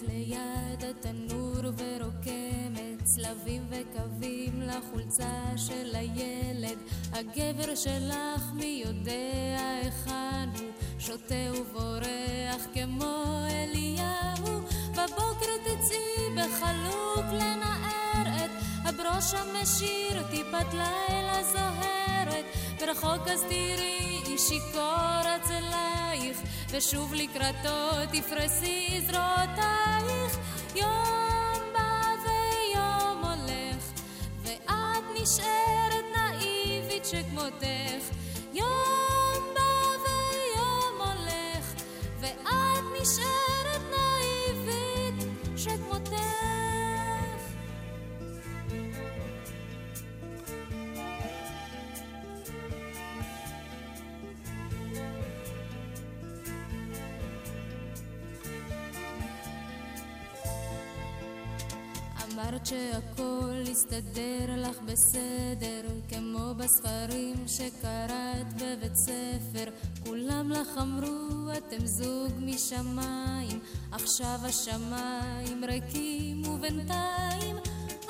ליד התנור ורוקמת צלבים וקווים לחולצה של הילד הגבר שלך מי יודע היכן הוא שותה ובורח כמו אליהו בבוקר תצאי בחלוק לנערת הברוש המשיר טיפת לילה זוהרת ורחוק אז תראי איש שיכור אצלייך ושוב לקראתו תפרסי זרועותייך יום בא ויום הולך ואת נשארת נאיבית שכמותך יום בא ויום הולך ואת נשארת נאיבית שכמותך אמרת שהכל הסתדר לך בסדר כמו בספרים שקראת בבית ספר כולם לך אמרו אתם זוג משמיים עכשיו השמיים ריקים ובינתיים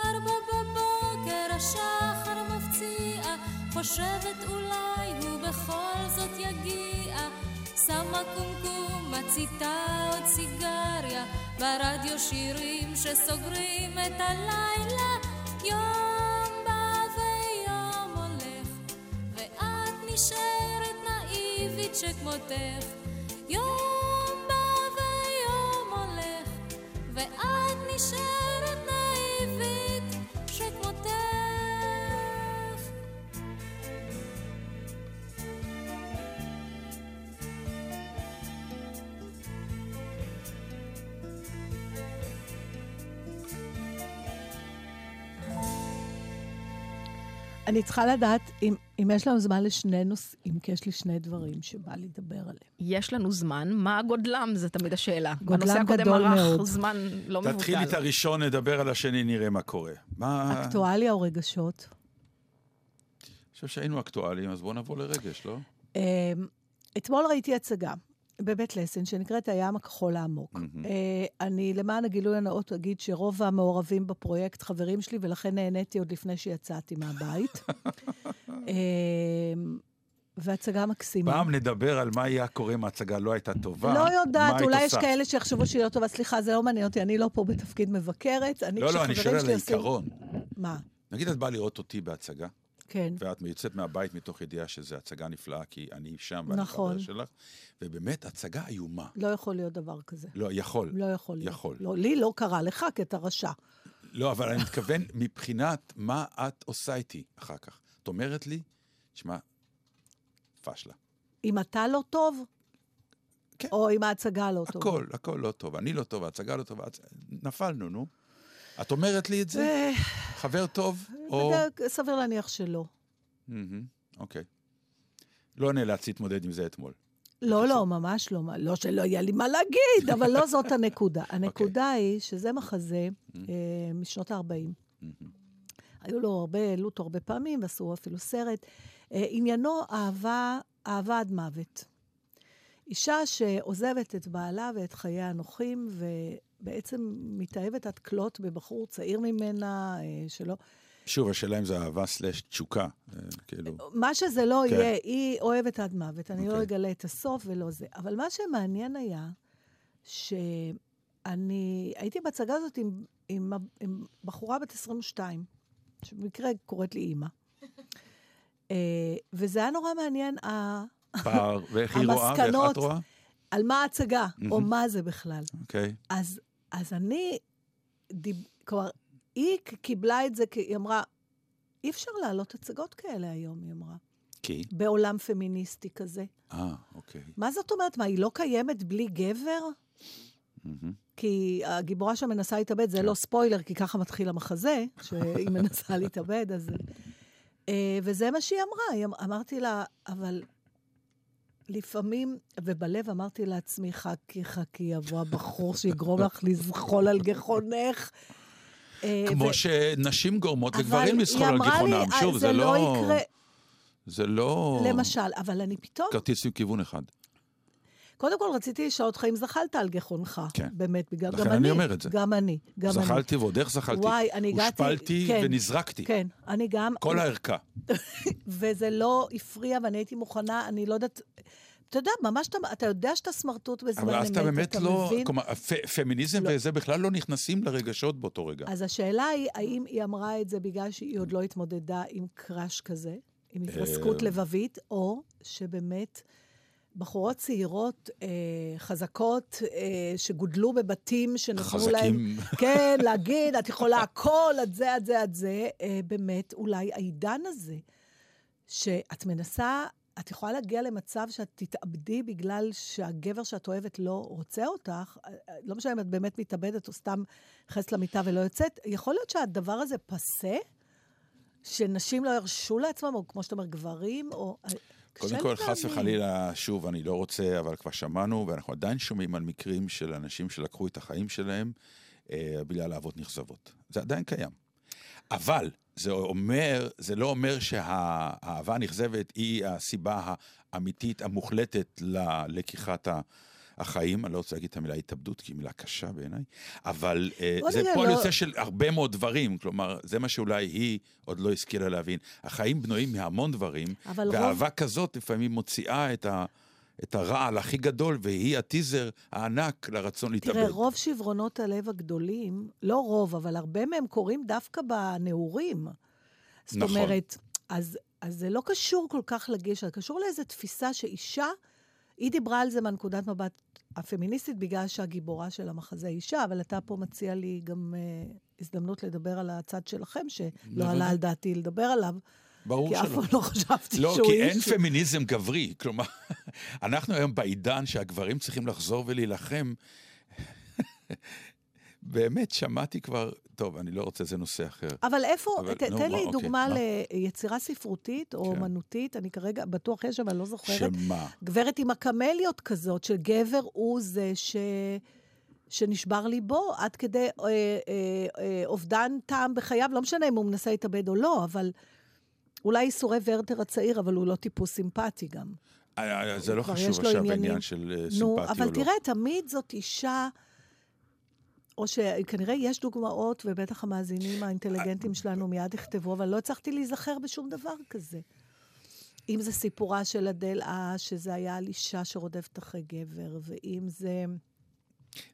ארבע בבוקר השחר מפציע חושבת אולי הוא בכל זאת יגיע שמה קומקום מציתה עוד סיגריה ברדיו שירים שסוגרים את הלילה יום בא ויום הולך ואת נשארת נאיבית שכמותך יום בא ויום הולך ואת נשארת נאיבית שכמותך אני צריכה לדעת אם, אם יש לנו זמן לשני נושאים, כי יש לי שני דברים שבא לדבר עליהם. יש לנו זמן, מה גודלם? זה תמיד השאלה. גודלם גדול ערך, מאוד. זמן לא מבוטל. תתחיל את הראשון, נדבר על השני, נראה מה קורה. מה... אקטואליה או רגשות? אני חושב שהיינו אקטואליים, אז בואו נבוא לרגש, לא? אתמול ראיתי הצגה בבית לסין, שנקראת הים הכחול העמוק. Mm-hmm. אני למען הגילוי הנאות אגיד שרוב המעורבים בפרויקט חברים שלי, ולכן נהניתי עוד לפני שיצאתי מהבית. והצגה מקסימה. פעם נדבר על מה היה קורה אם ההצגה לא הייתה טובה. לא יודעת, אולי יש כאלה שיחשבו שהיא לא טובה. סליחה, זה לא מעניין אותי, אני לא פה בתפקיד מבקרת. לא, לא, אני שואל על העיקרון. מה? נגיד, את באה לראות אותי בהצגה, כן. ואת יוצאת מהבית מתוך ידיעה שזו הצגה נפלאה, כי אני שם ואני נכון. חבר שלך, ובאמת הצגה איומה. לא יכול להיות דבר כזה. לא, יכול. לא יכול להיות. יכול. לא, לי לא קרה לך, כי אתה רשע. לא, אבל אני מתכוון מבחינת מה את עושה איתי אחר כך. את אומרת לי, תשמע, פשלה. אם אתה לא טוב? כן. או אם ההצגה לא טוב? הכל, הכל לא טוב. אני לא טוב, ההצגה לא טוב. נפלנו, נו. את אומרת לי את זה? חבר טוב? או... סביר להניח שלא. אוקיי. לא נאלץ להתמודד עם זה אתמול. לא, לא, ממש לא. לא שלא יהיה לי מה להגיד, אבל לא זאת הנקודה. הנקודה היא שזה מחזה משנות ה-ארבעים. היו לו הרבה, העלו אותו הרבה פעמים, ועשו אפילו סרט. עניינו אהבה, אהבה עד מוות. אישה שעוזבת את בעלה ואת חיי הנוחים, ו... בעצם מתאהבת עד כלות בבחור צעיר ממנה, שלא... שוב, השאלה אם זה אהבה סלש תשוקה, כאילו... מה שזה לא יהיה, היא אוהבת עד מוות, אני לא אגלה את הסוף ולא זה. אבל מה שמעניין היה, שאני הייתי בהצגה הזאת עם בחורה בת עשרים ושתיים, שבמקרה קוראת לי אימא. וזה היה נורא מעניין, פער, ואיך היא רואה, ואיך את רואה? על מה ההצגה, או מה זה בכלל. אוקיי. אז אז אני, כלומר, היא קיבלה את זה, כי היא אמרה, אי אפשר להעלות הצגות כאלה היום, היא אמרה. כי? בעולם פמיניסטי כזה. אה, אוקיי. מה זאת אומרת? מה, היא לא קיימת בלי גבר? כי הגיבורה שמנסה להתאבד, זה לא ספוילר, כי ככה מתחיל המחזה, שהיא מנסה להתאבד, אז... וזה מה שהיא אמרה. אמרתי לה, אבל... לפעמים, ובלב אמרתי לעצמי, חכי, חכי, יבוא הבחור שיגרום לך לזחול על גחונך. כמו שנשים גורמות לגברים לזחול על גחונם. שוב, זה לא... זה לא... למשל, אבל אני פתאום... כרטיסים כיוון אחד. קודם כל, רציתי לשאות לך אם זחלת על גחונך. כן. באמת, בגלל גם אני. לכן אני אומר את זה. גם אני. זחלתי ועוד איך זחלתי. וואי, אני הגעתי... הושפלתי ונזרקתי. כן, אני גם... כל הערכה. וזה לא הפריע, ואני הייתי מוכנה, אני לא יודעת... אתה יודע, ממש אתה יודע שאתה סמרטוט בזמן אמת, אתה מבין? אבל אז אתה באמת לא... כלומר, פמיניזם וזה בכלל לא נכנסים לרגשות באותו רגע. אז השאלה היא, האם היא אמרה את זה בגלל שהיא עוד לא התמודדה עם קראש כזה, עם התרסקות לבבית, או שבאמת... בחורות צעירות, אה, חזקות, אה, שגודלו בבתים, שנתנו להם, כן, להגיד, את יכולה הכל, את זה, את זה, את זה, אה, באמת, אולי העידן הזה, שאת מנסה, את יכולה להגיע למצב שאת תתאבדי, בגלל שהגבר שאת אוהבת לא רוצה אותך, לא משנה אם את באמת מתאבדת, או סתם חסת למיטה ולא יוצאת, יכול להיות שהדבר הזה פסה, שנשים לא הרשו לעצמם, או כמו שאתה אומר, גברים, או... קודם כל, חס וחלילה, שוב, אני לא רוצה, אבל כבר שמענו, ואנחנו עדיין שומעים על מקרים של אנשים שלקחו את החיים שלהם אה, בגלל אהבות נכזבות. זה עדיין קיים. אבל זה, אומר, זה לא אומר שהאהבה הנכזבת היא הסיבה האמיתית, המוחלטת ללקיחת ה... החיים, אני לא רוצה להגיד את המילה התאבדות, כי היא מילה קשה בעיניי, אבל זה פועל יוצא של הרבה מאוד דברים, כלומר, זה מה שאולי היא עוד לא השכילה להבין. החיים בנויים מהמון דברים, והאהבה כזאת לפעמים מוציאה את הרעל הכי גדול, והיא הטיזר הענק לרצון להתאבד. תראה, רוב שברונות הלב הגדולים, לא רוב, אבל הרבה מהם קורים דווקא בנעורים. זאת אומרת, אז זה לא קשור כל כך לגישה, קשור לאיזו תפיסה שאישה, היא דיברה על זה מנקודת מבט הפמיניסטית, בגלל שהגיבורה של המחזה אישה, אבל אתה פה מציע לי גם uh, הזדמנות לדבר על הצד שלכם, שלא עלה על דעתי לדבר עליו, ברור כי אף פעם לא חשבתי לא, שהוא איש. לא, כי אין ש... פמיניזם גברי, כלומר, אנחנו היום בעידן שהגברים צריכים לחזור ולהילחם, באמת שמעתי כבר, טוב, אני לא רוצה, זה נושא אחר. אבל איפה, אבל, ת, נו, תן לי אוקיי, דוגמה מה? ליצירה ספרותית או כן. אומנותית, אני כרגע בטוח יש, אבל לא זוכרת. שמה? גברת עם הקמליות כזאת, של גבר הוא זה ש... שנשבר ליבו, עד כדי אה, אה, אה, אובדן טעם בחייו, לא משנה אם הוא מנסה להתאבד או לא, אבל אולי סורי ורטר הצעיר, אבל הוא לא טיפוס סימפטי גם. אה, זה לא חשוב עכשיו העניין של סימפטי נו, או אבל לא. אבל תראה, תמיד זאת אישה... או שכנראה יש דוגמאות, ובטח המאזינים האינטליגנטים שלנו מיד הכתבו, אבל לא הצלחתי להיזכר בשום דבר כזה. אם זה סיפורה של אדלה, שזה היה על אישה שרודפת אחרי גבר, ואם זה...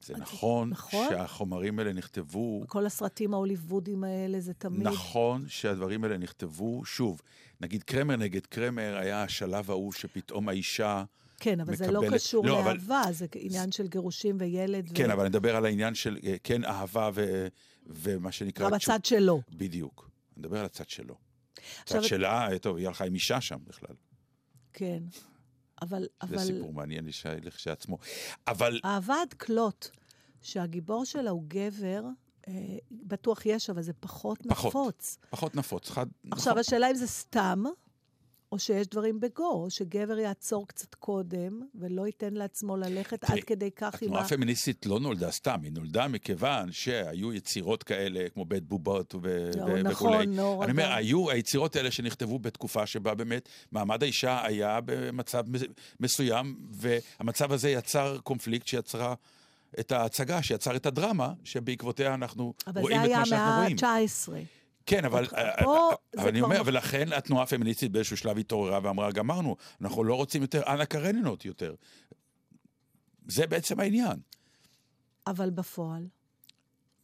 זה נכון, נכון שהחומרים האלה נכתבו... כל הסרטים האוליוודים האלה זה תמיד... נכון שהדברים האלה נכתבו, שוב, נגיד קרמר נגד קרמר היה השלב ההוא שפתאום האישה... כן, אבל מקבלת... זה לא קשור לא, לאהבה, אבל... זה עניין של גירושים וילד. כן, ו... אבל נדבר על העניין של כן אהבה ו... ומה שנקרא... בצד ש... שלו. בדיוק, נדבר על הצד שלו. עכשיו... הצד שלה, טוב, היא הלכה עם אישה שם בכלל. כן. אבל, אבל... זה סיפור מעניין לשאילך שעצמו. אבל... אהבה עד קלות, שהגיבור שלה הוא גבר, אה, בטוח יש, אבל זה פחות, פחות נפוץ. פחות נפוץ. חד... עכשיו, נכון. השאלה אם זה סתם, או שיש דברים בגור, או שגבר יעצור קצת קודם, ולא ייתן לעצמו ללכת תראי, עד כדי כך... התנועה עם... הפמיניסטית לא נולדה סתם, היא נולדה מכיוון שהיו יצירות כאלה, כמו בית בובות ו... לא, ו... נכון, וכולי. לא, אני אומר, לא. היו היצירות האלה שנכתבו בתקופה שבה באמת מעמד האישה היה במצב מסוים, והמצב הזה יצר קונפליקט שיצרה את ההצגה, שיצר את הדרמה, שבעקבותיה אנחנו רואים את מה שאנחנו רואים. אבל זה היה מאה התשע עשרה. כן, אבל אני אומר, ולכן התנועה הפמיניסטית באיזשהו שלב התעוררה ואמרה, גמרנו, אנחנו לא רוצים יותר אנה קרנינות יותר. זה בעצם העניין. אבל בפועל?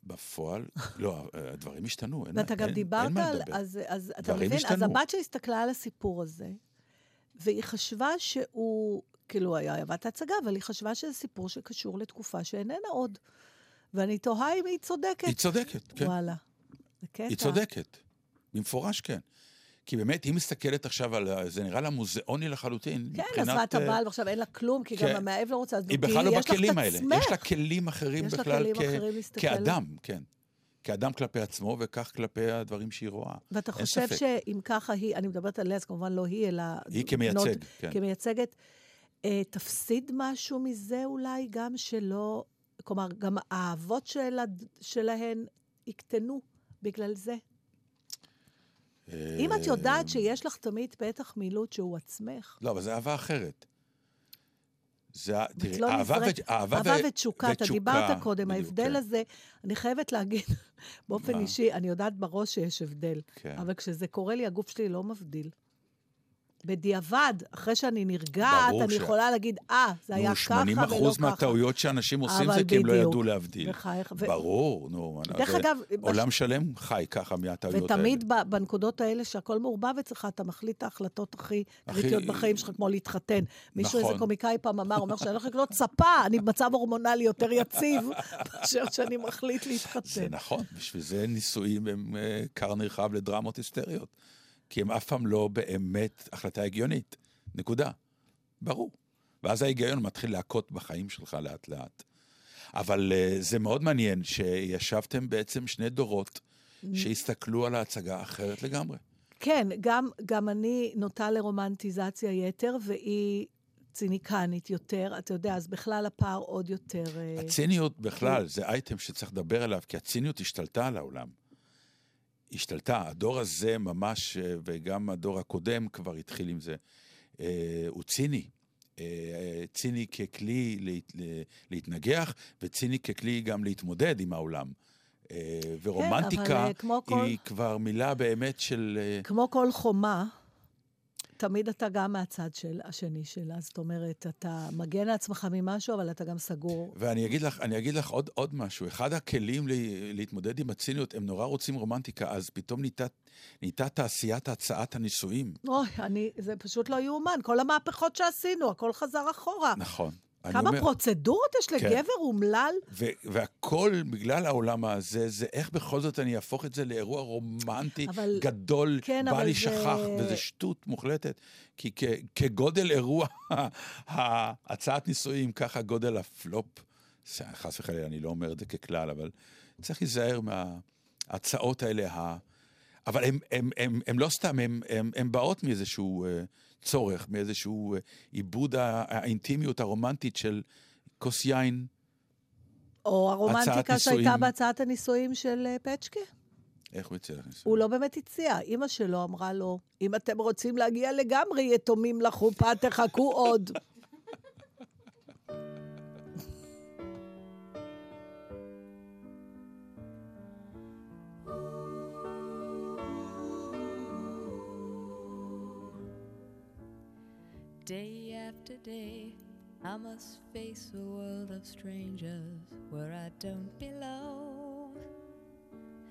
בפועל? לא, הדברים השתנו. ואתה גם דיברת על... אז אתה מבין, אז הבת שהסתכלה על הסיפור הזה, והיא חשבה שהוא, כאילו, היה בת הצגה, אבל היא חשבה שזה סיפור שקשור לתקופה שאיננה עוד. ואני תוהה אם היא צודקת. היא צודקת, כן. וואלה. היא צודקת, במפורש כן. כי באמת, היא מסתכלת עכשיו על... זה נראה לה מוזיאוני לחלוטין. כן, אז ואת הבעל, ועכשיו אין לה כלום, כי גם המעבר רוצה... היא בכלל לא בכלים האלה. יש לה כלים אחרים בכלל כאדם, כן. כאדם כלפי עצמו, וכך כלפי הדברים שהיא רואה. ואתה חושב שאם ככה היא, אני מדברת עליה, אז כמובן לא היא, אלא... היא כמייצג, כן. כמייצגת, תפסיד משהו מזה אולי גם שלא... כלומר, גם האהבות שלהן יקטנו. בגלל זה. אם את יודעת שיש לך תמיד פתח מילוט שהוא עצמך. לא, אבל זה אהבה אחרת. תראי, אהבה ותשוקה, אתה דיברת קודם, ההבדל הזה, אני חייבת להגיד, באופן אישי, אני יודעת בראש שיש הבדל, אבל כשזה קורה לי, הגוף שלי לא מבדיל. בדיעבד, אחרי שאני נרגעת, אני יכולה להגיד, אה, זה היה ככה ולא ככה. שמונים אחוז מהטעויות שאנשים עושים זה כי הם לא ידעו להבדיל. ברור, נו. דרך אגב... עולם שלם חי ככה מהטעויות האלה. ותמיד בנקודות האלה שהכל מעורבב אצלך, אתה מחליט ההחלטות הכי קריטיות בחיים שלך, כמו להתחתן. מישהו איזה קומיקאי פעם אמר, אומר שאני הולכת לא צפה, אני במצב הורמונלי יותר יציב, מאשר שאני מחליט להתחתן. זה נכון, בשביל זה נישואים הם כר נרחב לדרמות היסטריות. כי הם אף פעם לא באמת החלטה הגיונית. נקודה. ברור. ואז ההיגיון מתחיל להכות בחיים שלך לאט לאט. אבל uh, זה מאוד מעניין שישבתם בעצם שני דורות שהסתכלו על ההצגה אחרת לגמרי. כן, גם, גם אני נוטה לרומנטיזציה יתר, והיא ציניקנית יותר. אתה יודע, אז בכלל הפער עוד יותר... הציניות בכלל זה אייטם שצריך לדבר עליו, כי הציניות השתלטה על העולם. השתלטה, הדור הזה ממש, וגם הדור הקודם כבר התחיל עם זה, הוא ציני. ציני ככלי להתנגח, וציני ככלי גם להתמודד עם העולם. ורומנטיקה היא כבר מילה באמת של... כמו כל חומה, תמיד אתה גם מהצד של השני שלה, זאת אומרת, אתה מגן לעצמך ממשהו, אבל אתה גם סגור. ואני אגיד לך, אני אגיד לך עוד, עוד משהו. אחד הכלים לי, להתמודד עם הציניות, הם נורא רוצים רומנטיקה, אז פתאום ניתת, ניתת תעשיית הצעת הנישואים. אוי, אני, זה פשוט לא יאומן. כל המהפכות שעשינו, הכל חזר אחורה. נכון. כמה אומר, פרוצדורות יש לגבר אומלל? כן. ו- והכל בגלל העולם הזה, זה איך בכל זאת אני אהפוך את זה לאירוע רומנטי אבל, גדול, כן, בא לי שכח, זה... וזה שטות מוחלטת. כי כ- כגודל אירוע, הצעת נישואים, ככה גודל הפלופ, חס וחלילה, אני לא אומר את זה ככלל, אבל צריך להיזהר מההצעות האלה, ה... אבל הם, הם, הם, הם, הם לא סתם, הם, הם, הם באות מאיזשהו... צורך, מאיזשהו עיבוד האינטימיות הרומנטית של כוס יין. או הרומנטיקה שהייתה בהצעת הנישואים של פצ'קה. איך הוא הציע לך נישואים? הוא לא באמת הציע. אמא שלו אמרה לו, אם אתם רוצים להגיע לגמרי יתומים לחופה, תחכו עוד. Day after day I must face a world of strangers where I don't belong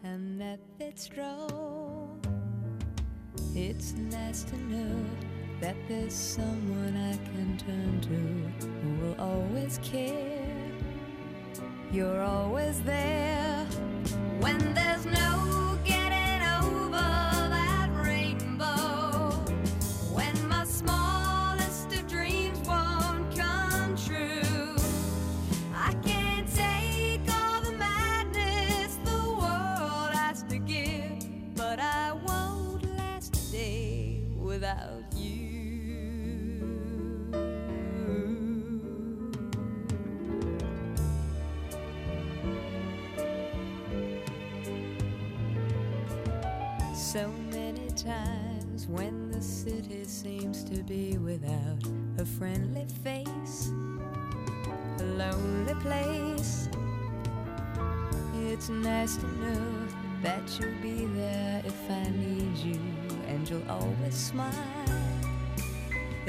and that it's wrong. It's nice to know that there's someone I can turn to who will always care. You're always there when there's no So many times when the city seems to be without a friendly face, a lonely place, it's nice to know that you'll be there if I need you, and you'll always smile.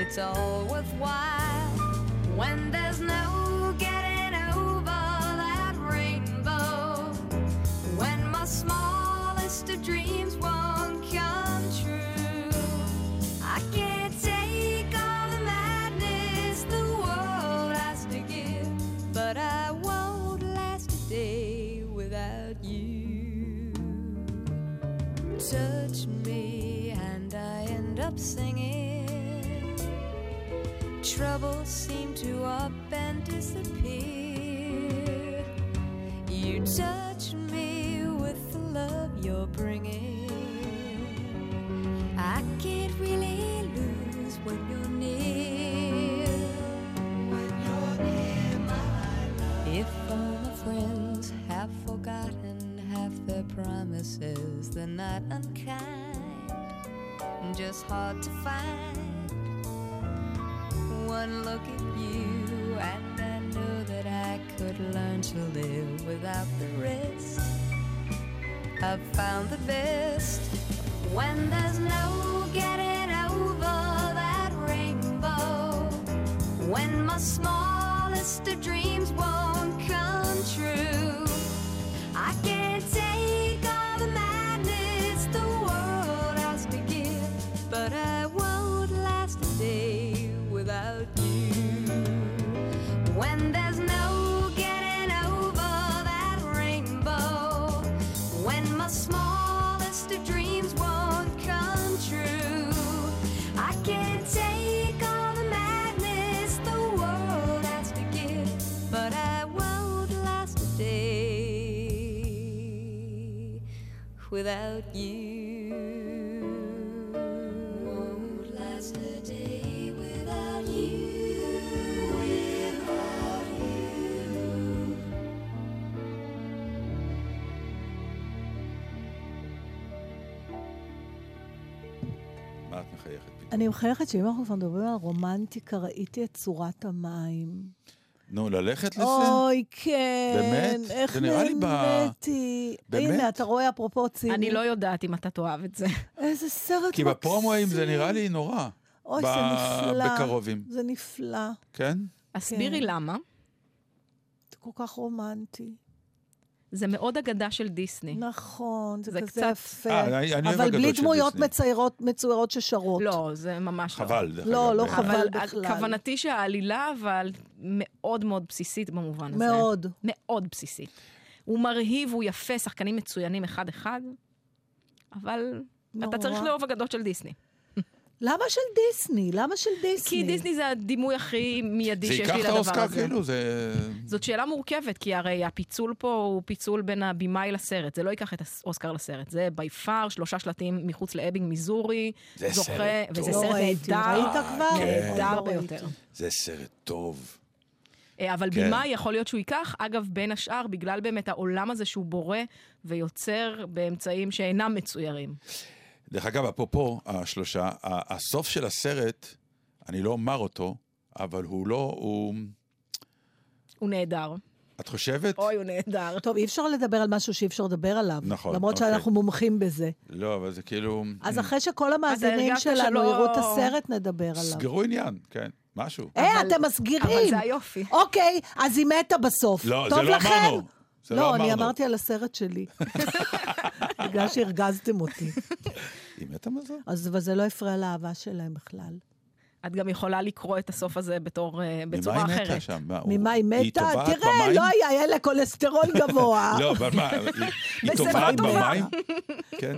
It's all worthwhile when there's no getting over that rainbow, when my smallest of dreams won't come true. I can't take all the madness the world has to give, but I won't last a day without you. Touch me and I end up singing. Troubles seem to up and disappear. You touch me with the love you're bringing. I can't really lose when you're near. When you're near, my love. If all my friends have forgotten half their promises, they're not unkind, just hard to find. One look at you and I know that I could learn to live without the rest. I've found the best when there's no getting over that rainbow, when my smallest of dreams won't come true. I can't take all the madness the world has to give, but I won't last a day without you. When there's no getting over that rainbow, when my smallest of dreams won't come true, I can't take all the madness the world has to give, but I won't last a day without you. Won't last a day. מה את מחייכת? אני מחייכת שאם אנחנו מדברים על רומנטיקה, ראיתי את צורת המים. נו, ללכת לזה? אוי, כן. באמת? איך נהניתי. הנה, אתה רואה אפרופו ציני. אני לא יודעת אם אתה תאהב את זה. איזה סרט מקסים. כי בפרומואים זה נראה לי נורא. אוי, זה נפלא. בקרובים. זה נפלא. כן? אסבירי למה. זה כל כך רומנטי. זה מאוד אגדה של דיסני. נכון, זה, זה כזה קצת... יפה. 아, אבל בלי דמויות מציירות, מצוירות ששרות. לא, זה ממש חבל, לא. לא, לא חבל בכלל. כוונתי שהעלילה, אבל מאוד מאוד בסיסית במובן הזה. מאוד. מאוד בסיסית. הוא מרהיב, הוא יפה, שחקנים מצוינים אחד-אחד, אבל נורא. אתה צריך לאהוב אגדות של דיסני. למה של דיסני? למה של דיסני? כי דיסני זה הדימוי הכי מיידי שיש לי לדבר הזה. זה ייקח את האוסקר כאילו, זה... זאת שאלה מורכבת, כי הרי הפיצול פה הוא פיצול בין הבימאי לסרט. זה לא ייקח את האוסקר לסרט. זה בי פאר, שלושה שלטים מחוץ לאבינג, מיזורי. זה סרט טוב. וזה סרט נהדר ביותר. זה סרט טוב. אבל בימאי יכול להיות שהוא ייקח, אגב, בין השאר, בגלל באמת העולם הזה שהוא בורא ויוצר באמצעים שאינם מצוירים. דרך אגב, אפרופו השלושה, הסוף של הסרט, אני לא אומר אותו, אבל הוא לא, הוא... הוא נהדר. את חושבת? אוי, הוא נהדר. טוב, אי אפשר לדבר על משהו שאי אפשר לדבר עליו. נכון. למרות אוקיי. שאנחנו מומחים בזה. לא, אבל זה כאילו... אז אחרי שכל המאזינים שלנו יראו את הסרט, נדבר עליו. סגרו עניין, כן. משהו. אה, אתם מסגירים. אבל זה היופי. אוקיי, אז היא מתה בסוף. לא, זה לא אמרנו. לא, אני אמרתי על הסרט שלי. בגלל שהרגזתם אותי. היא מתה מזה? אז זה לא הפריע לאהבה שלהם בכלל. את גם יכולה לקרוא את הסוף הזה בתור, בצורה אחרת. ממה היא מתה? תראה, לא היה לה קולסטרול גבוה. לא, היא טובעת במים?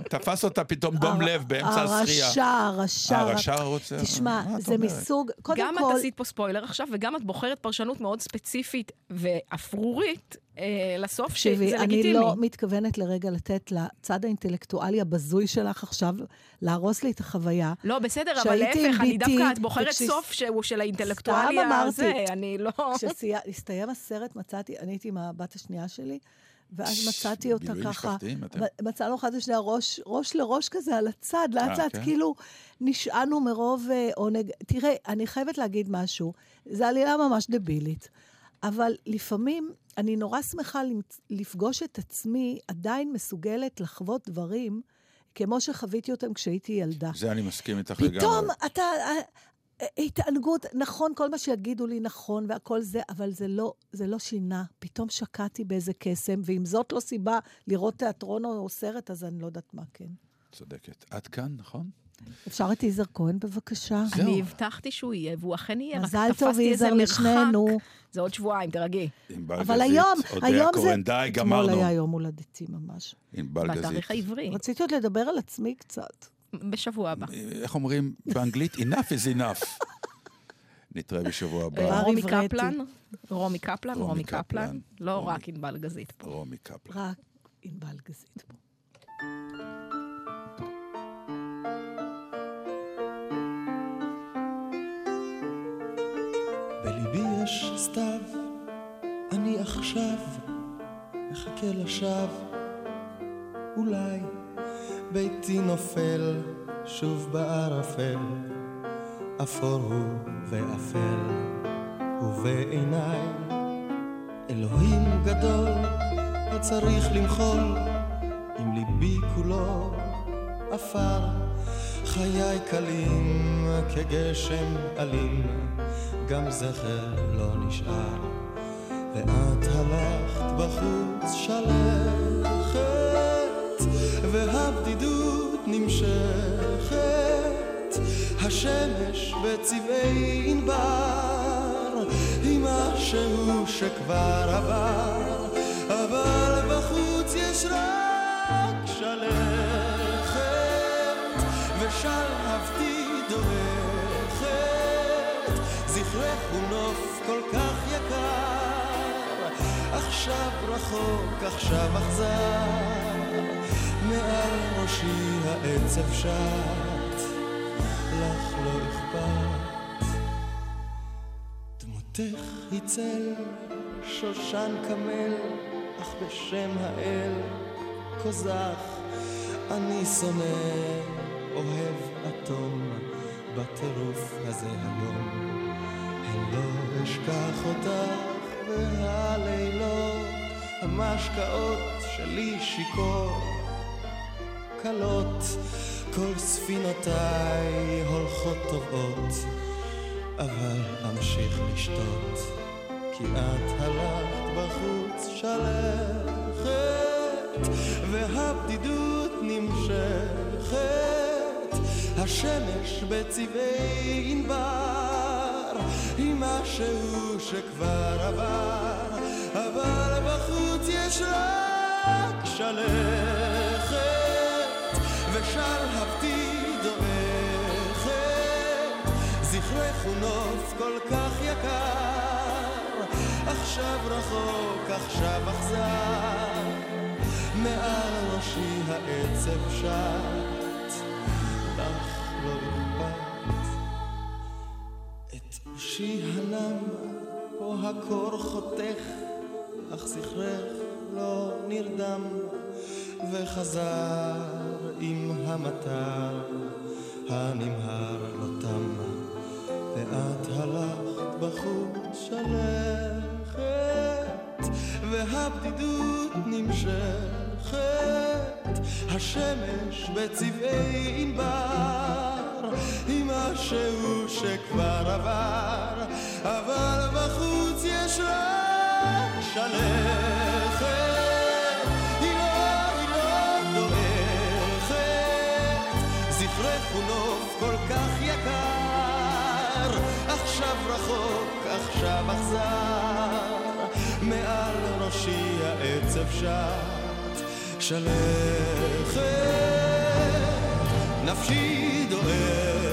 תפס אותה פתאום דום לב באמצע השחייה. הרשע, הרשע. הרשע רוצה. תשמע, זה מסוג... גם את עשית פה ספוילר עכשיו, וגם את בוחרת פרשנות מאוד ספציפית ואפרורית לסוף, שזה לגיטימי. אני לא מתכוונת לרגע לתת לצד האינטלקטואלי הבזוי שלך עכשיו, להרוס לי את החוויה. לא, בסדר, אבל להפך, אני דווקא את בוחרת סוף שהוא של האינטלקטואלי הזה, אני לא... כשהסתיים הסרט מצאתי, אני הייתי עם הבת השנייה שלי, ואז מצאתי אותה ככה, מצאנו אחד לשני הראש, ראש לראש כזה על הצד, לאט לאט, כאילו נשענו מרוב עונג. תראה, אני חייבת להגיד משהו, זה עלילה ממש דבילית, אבל לפעמים אני נורא שמחה לפגוש את עצמי, עדיין מסוגלת לחוות דברים, כמו שחוויתי אותם כשהייתי ילדה. זה אני מסכים איתך לגמרי. פתאום אתה, התענגות, נכון, כל מה שיגידו לי נכון, והכל זה, אבל זה לא, זה לא שינה. פתאום שקעתי באיזה קסם, ואם זאת לא סיבה לראות תיאטרון או סרט, אז אני לא יודעת מה כן. צודקת. עד כאן, נכון? אפשר את איזר כהן בבקשה? אני הבטחתי שהוא יהיה, והוא אכן יהיה, רק תפסתי איזה מרחק. זה עוד שבועיים, תרגי. אבל היום, היום זה... אתמול היה יום הולדתי ממש. בתאריך העברי. רציתי עוד לדבר על עצמי קצת. בשבוע הבא. איך אומרים באנגלית? Enough is enough. נתראה בשבוע הבא. רומי קפלן. רומי קפלן, רומי קפלן. לא רק ענבל גזית פה. רומי קפלן. רק ענבל גזית פה. בליבי יש סתיו, אני עכשיו מחכה לשווא, אולי ביתי נופל שוב בערפל, אפור הוא ואפל, ובעיניי אלוהים גדול, הצריך למחול, אם ליבי כולו אפר, חיי קלים כגשם אלים, גם זכר לא נשאר, ואת הלכת בחוץ שלכת, והבדידות נמשכת, השמש בצבעי ענבר, היא משהו שכבר עבר, אבל בחוץ יש רק שלכת, ושלהבתי דורר זכרך הוא נוף כל כך יקר, עכשיו רחוק, עכשיו אכזר, מעל ראשי העצב שט, לך לא אכפת. דמותך היא צל, שושן כמל, אך בשם האל, כוזך, אני שונא, אוהב אטום, בטירוף הזה היום. לא אשכח אותך והלילות המשקעות שלי שיקור קלות כל ספינותיי הולכות טובות אבל אמשיך לשתות כי את הלכת בחוץ שלכת והבדידות נמשכת השמש בצבעי ענבר היא משהו שכבר עבר אבל בחוץ יש רק שלכת ושלהבתי דורכת זכרך הוא נוף כל כך יקר עכשיו רחוק עכשיו אכזר מעל ראשי העצב שט לך לא אכפת שי הלם פה הקור חותך אך זכרך לא נרדם וחזר עם המטר הנמהר לא תם ואת הלכת בחוץ שלכת והבדידות נמשכת, השמש בצבעי ענבר, עם משהו שכבר עבר, אבל בחוץ יש רק שלכת, היא לא, היא לא דורכת, זכרי חולוף כל כך יקר, עכשיו רחוק, עכשיו אכזר. מעל ראשי העצב שעת שלכת, נפשי דואר